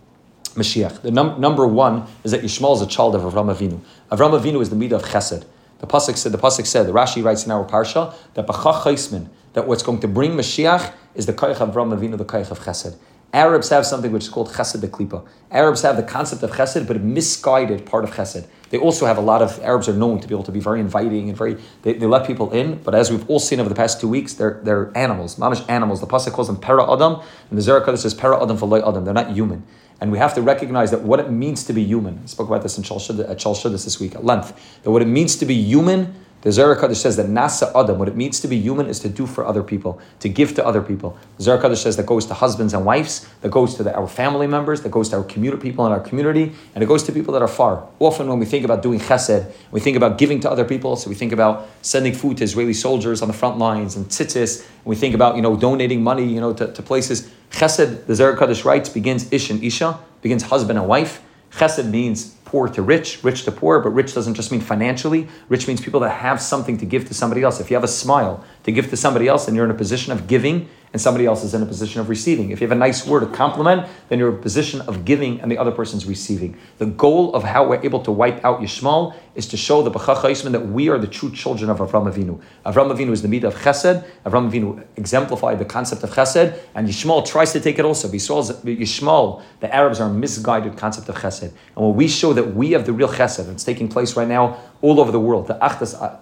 Mashiach. The number one is that Yishmael is a child of Avram Avinu. Avram Avinu is the midah of Chesed. The pasuk said. The Rashi writes in our parsha that b'chach chaismin, that what's going to bring Mashiach is the koach of Avram Avinu, the koach of Chesed. Arabs have something which is called Chesed B'Klipa. Arabs have the concept of Chesed, but a misguided part of Chesed. They also have Arabs are known to be able to be very inviting and they let people in, but as we've all seen over the past 2 weeks, they're animals, mamish animals. The pasuk calls them Para Adam, and the Zera Kodesh says Para Adam v'Loi Adam. They're not human. And we have to recognize that what it means to be human, I spoke about this in Shal Shudas this week at length, that what it means to be human, the Zera Kodesh says that Nasa Adam, what it means to be human is to do for other people, to give to other people. The Zera Kodesh says that goes to husbands and wives, that goes to our family members, that goes to our people in our community, and it goes to people that are far. Often when we think about doing chesed, we think about giving to other people, so we think about sending food to Israeli soldiers on the front lines and tzitzis, and we think about donating money to places. Chesed, the Zera Kodesh writes, begins ish and isha. begins husband and wife. Chesed means poor to rich, rich to poor, but rich doesn't just mean financially. Rich means people that have something to give to somebody else. If you have a smile to give to somebody else, then you're in a position of giving and somebody else is in a position of receiving. If you have a nice word, a compliment, then you're in a position of giving and the other person's receiving. The goal of how we're able to wipe out Yishmael is to show the B'chach HaYishman that we are the true children of Avram Avinu. Avram Avinu is the midah of Chesed. Avram Avinu exemplified the concept of Chesed, and Yishmael tries to take it also. Yishmael, the Arabs are a misguided concept of Chesed. And when we show that we have the real Chesed, it's taking place right now all over the world, the Achdas.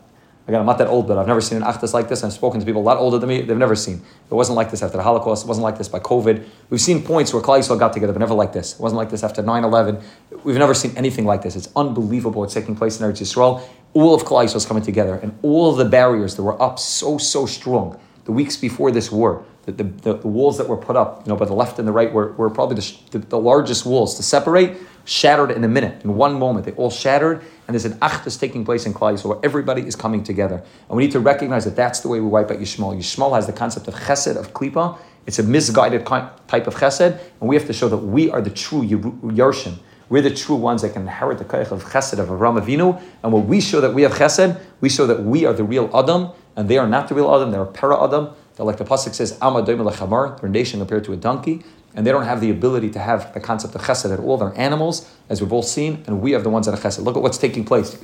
Again, I'm not that old, but I've never seen an Achdas like this. I've spoken to people a lot older than me. They've never seen. It wasn't like this after the Holocaust. It wasn't like this by COVID. We've seen points where Klal Yisrael got together, but never like this. It wasn't like this after 9/11. We've never seen anything like this. It's unbelievable what's taking place in Eretz Yisrael. All of Klal Yisrael is coming together, and all of the barriers that were up so strong the weeks before this war, the walls that were put up, by the left and the right were probably the largest walls to separate, shattered in a minute, in one moment. They all shattered, and there's an Achdas taking place in Klal Yisrael where everybody is coming together. And we need to recognize that that's the way we wipe out Yishmael. Yishmael has the concept of Chesed, of Klipa. It's a misguided type of Chesed, and we have to show that we are the true Yershim. We're the true ones that can inherit the Koyach of Chesed of Avram Avinu. And when we show that we have Chesed, we show that we are the real Adam, and they are not the real Adam, they are para Adam. They're like the Pasuk says, Am Adayim Lechamar, their nation compared to a donkey, and they don't have the ability to have the concept of Chesed at all. They're animals, as we've all seen, and we have the ones that are Chesed. Look at what's taking place.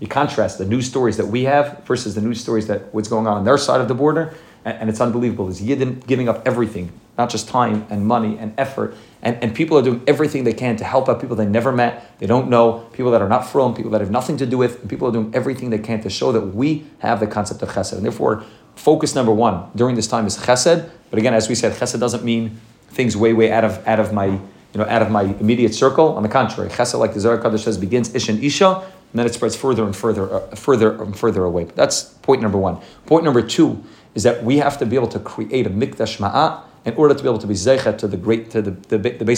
You contrast the news stories that we have versus the news stories that what's going on their side of the border, and it's unbelievable. There's Yidden giving up everything, not just time and money and effort, and people are doing everything they can to help out people they never met, they don't know, people that are not from, people that have nothing to do with, and people are doing everything they can to show that we have the concept of Chesed, and therefore, focus number one during this time is Chesed. But again, as we said, Chesed doesn't mean things way out of my immediate circle. On the contrary, Chesed, like the Zera Kodesh says, begins Ish and Isha, and then it spreads further and further away. But that's point number one. Point number two is that we have to be able to create a Mikdash Ma'at in order to be able to be Zeicha to the base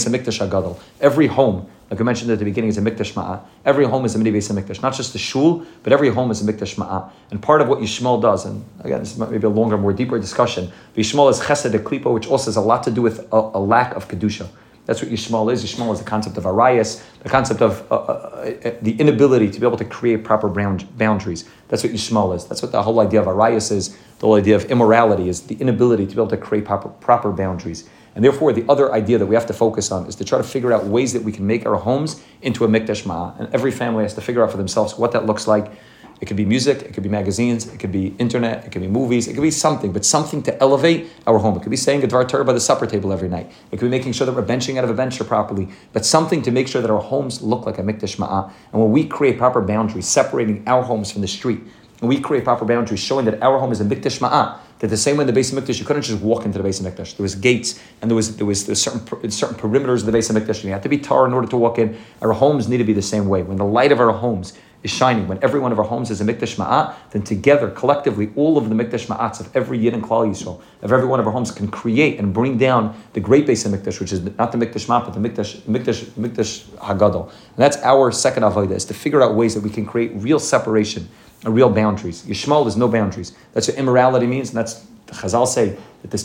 of Mikdash HaGadol. Every home, like I mentioned at the beginning, is a Mikdash Ma'at. Every home is a mini base of Mikdash. Not just the shul, but every home is a Mikdash Ma'at. And part of what Yishmael does, and again, this is maybe a longer, more deeper discussion, but Yishmael is Chesed Klipa, which also has a lot to do with a lack of Kedusha. That's what Yishmael is. Yishmael is the concept of Arayas, the concept of the inability to be able to create proper boundaries. That's what Yishmael is. That's what the whole idea of Arayas is. The whole idea of immorality is the inability to be able to create proper boundaries. And therefore, the other idea that we have to focus on is to try to figure out ways that we can make our homes into a Mikdash Ma'ah. And every family has to figure out for themselves what that looks like. It could be music, it could be magazines, it could be internet, it could be movies, it could be something, but something to elevate our home. It could be saying a Dvar Torah by the supper table every night. It could be making sure that we're benching out of a bencher properly, but something to make sure that our homes look like a Mikdash Ma'ah. And when we create proper boundaries, separating our homes from the street, and we create proper boundaries, showing that our home is a Mikdash Ma'at, that the same way in the Beis Hamikdash, you couldn't just walk into the Beis Hamikdash. There was gates, and there was certain perimeters of the Beis Hamikdash, and you had to be Torah in order to walk in. Our homes need to be the same way. When the light of our homes is shining, when every one of our homes is a Mikdash Ma'at, then together, collectively, all of the Mikdash Ma'ats of every Yid and Klal Yisrael, of every one of our homes, can create and bring down the great Beis Hamikdash, which is not the Mikdash Ma'at, but the Mikdash HaGadol. And that's our second avodah, is to figure out ways that we can create real separation, real boundaries. Yishmael is no boundaries. That's what immorality means, and that's Chazal say that this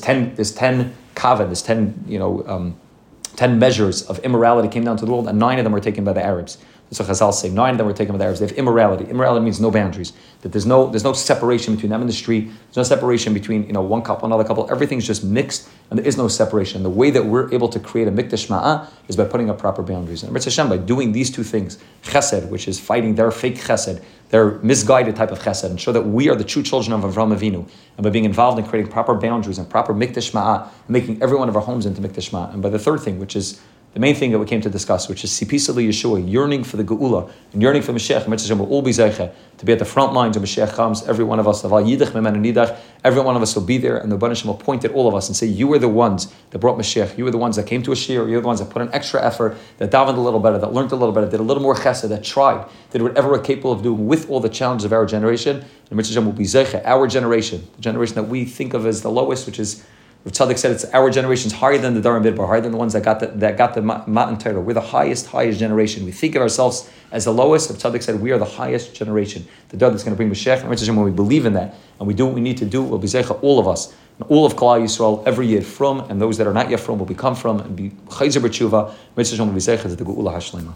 ten measures of immorality came down to the world, and 9 of them were taken by the Arabs. That's what Chazal say. 9 of them were taken by the Arabs. They have immorality. Immorality means no boundaries. That there's no separation between them and the street. There's no separation between one couple and another couple. Everything's just mixed, and there is no separation. The way that we're able to create a Mikdash Ma'ah is by putting up proper boundaries. And Ritz Hashem, by doing these two things, Chesed, which is fighting their fake Chesed, their misguided type of Chesed, and show that we are the true children of Avram Avinu, and by being involved in creating proper boundaries and proper Mikdash Ma'ah, making every one of our homes into Mikdash Ma'ah. And by the third thing, which is the main thing that we came to discuss, which is Sipisa li Yeshua, yearning for the Geula, and yearning for Mashiach, Mitzvah will all be Zeicha, to be at the front lines when Mashiach comes. Every one of us, every one of us will be there, and the Baal Shem will point at all of us and say, you were the ones that brought Mashiach, you were the ones that came to a Shuir, you were the ones that put an extra effort, that davened a little better, that learned a little better, did a little more Chesed, that tried, did whatever we're capable of doing with all the challenges of our generation, and Mitzvah will be Zeicha, our generation, the generation that we think of as the lowest, which is Rav Tzadok said it's our generation's higher than the Dor HaMidbar, higher than the ones that got the Matan Torah. We're the highest generation. We think of ourselves as the lowest. Rav Tzadok said we are the highest generation. The Dor that's going to bring Moshiach. And Hashem, when we believe in that and we do what we need to do, we'll be zeicha, all of us and all of Kalal Yisrael every year from, and those that are not yet from will become from and be chayzer b'tshuva. Hashem, we'll be zeicha to the Geula Hashlema.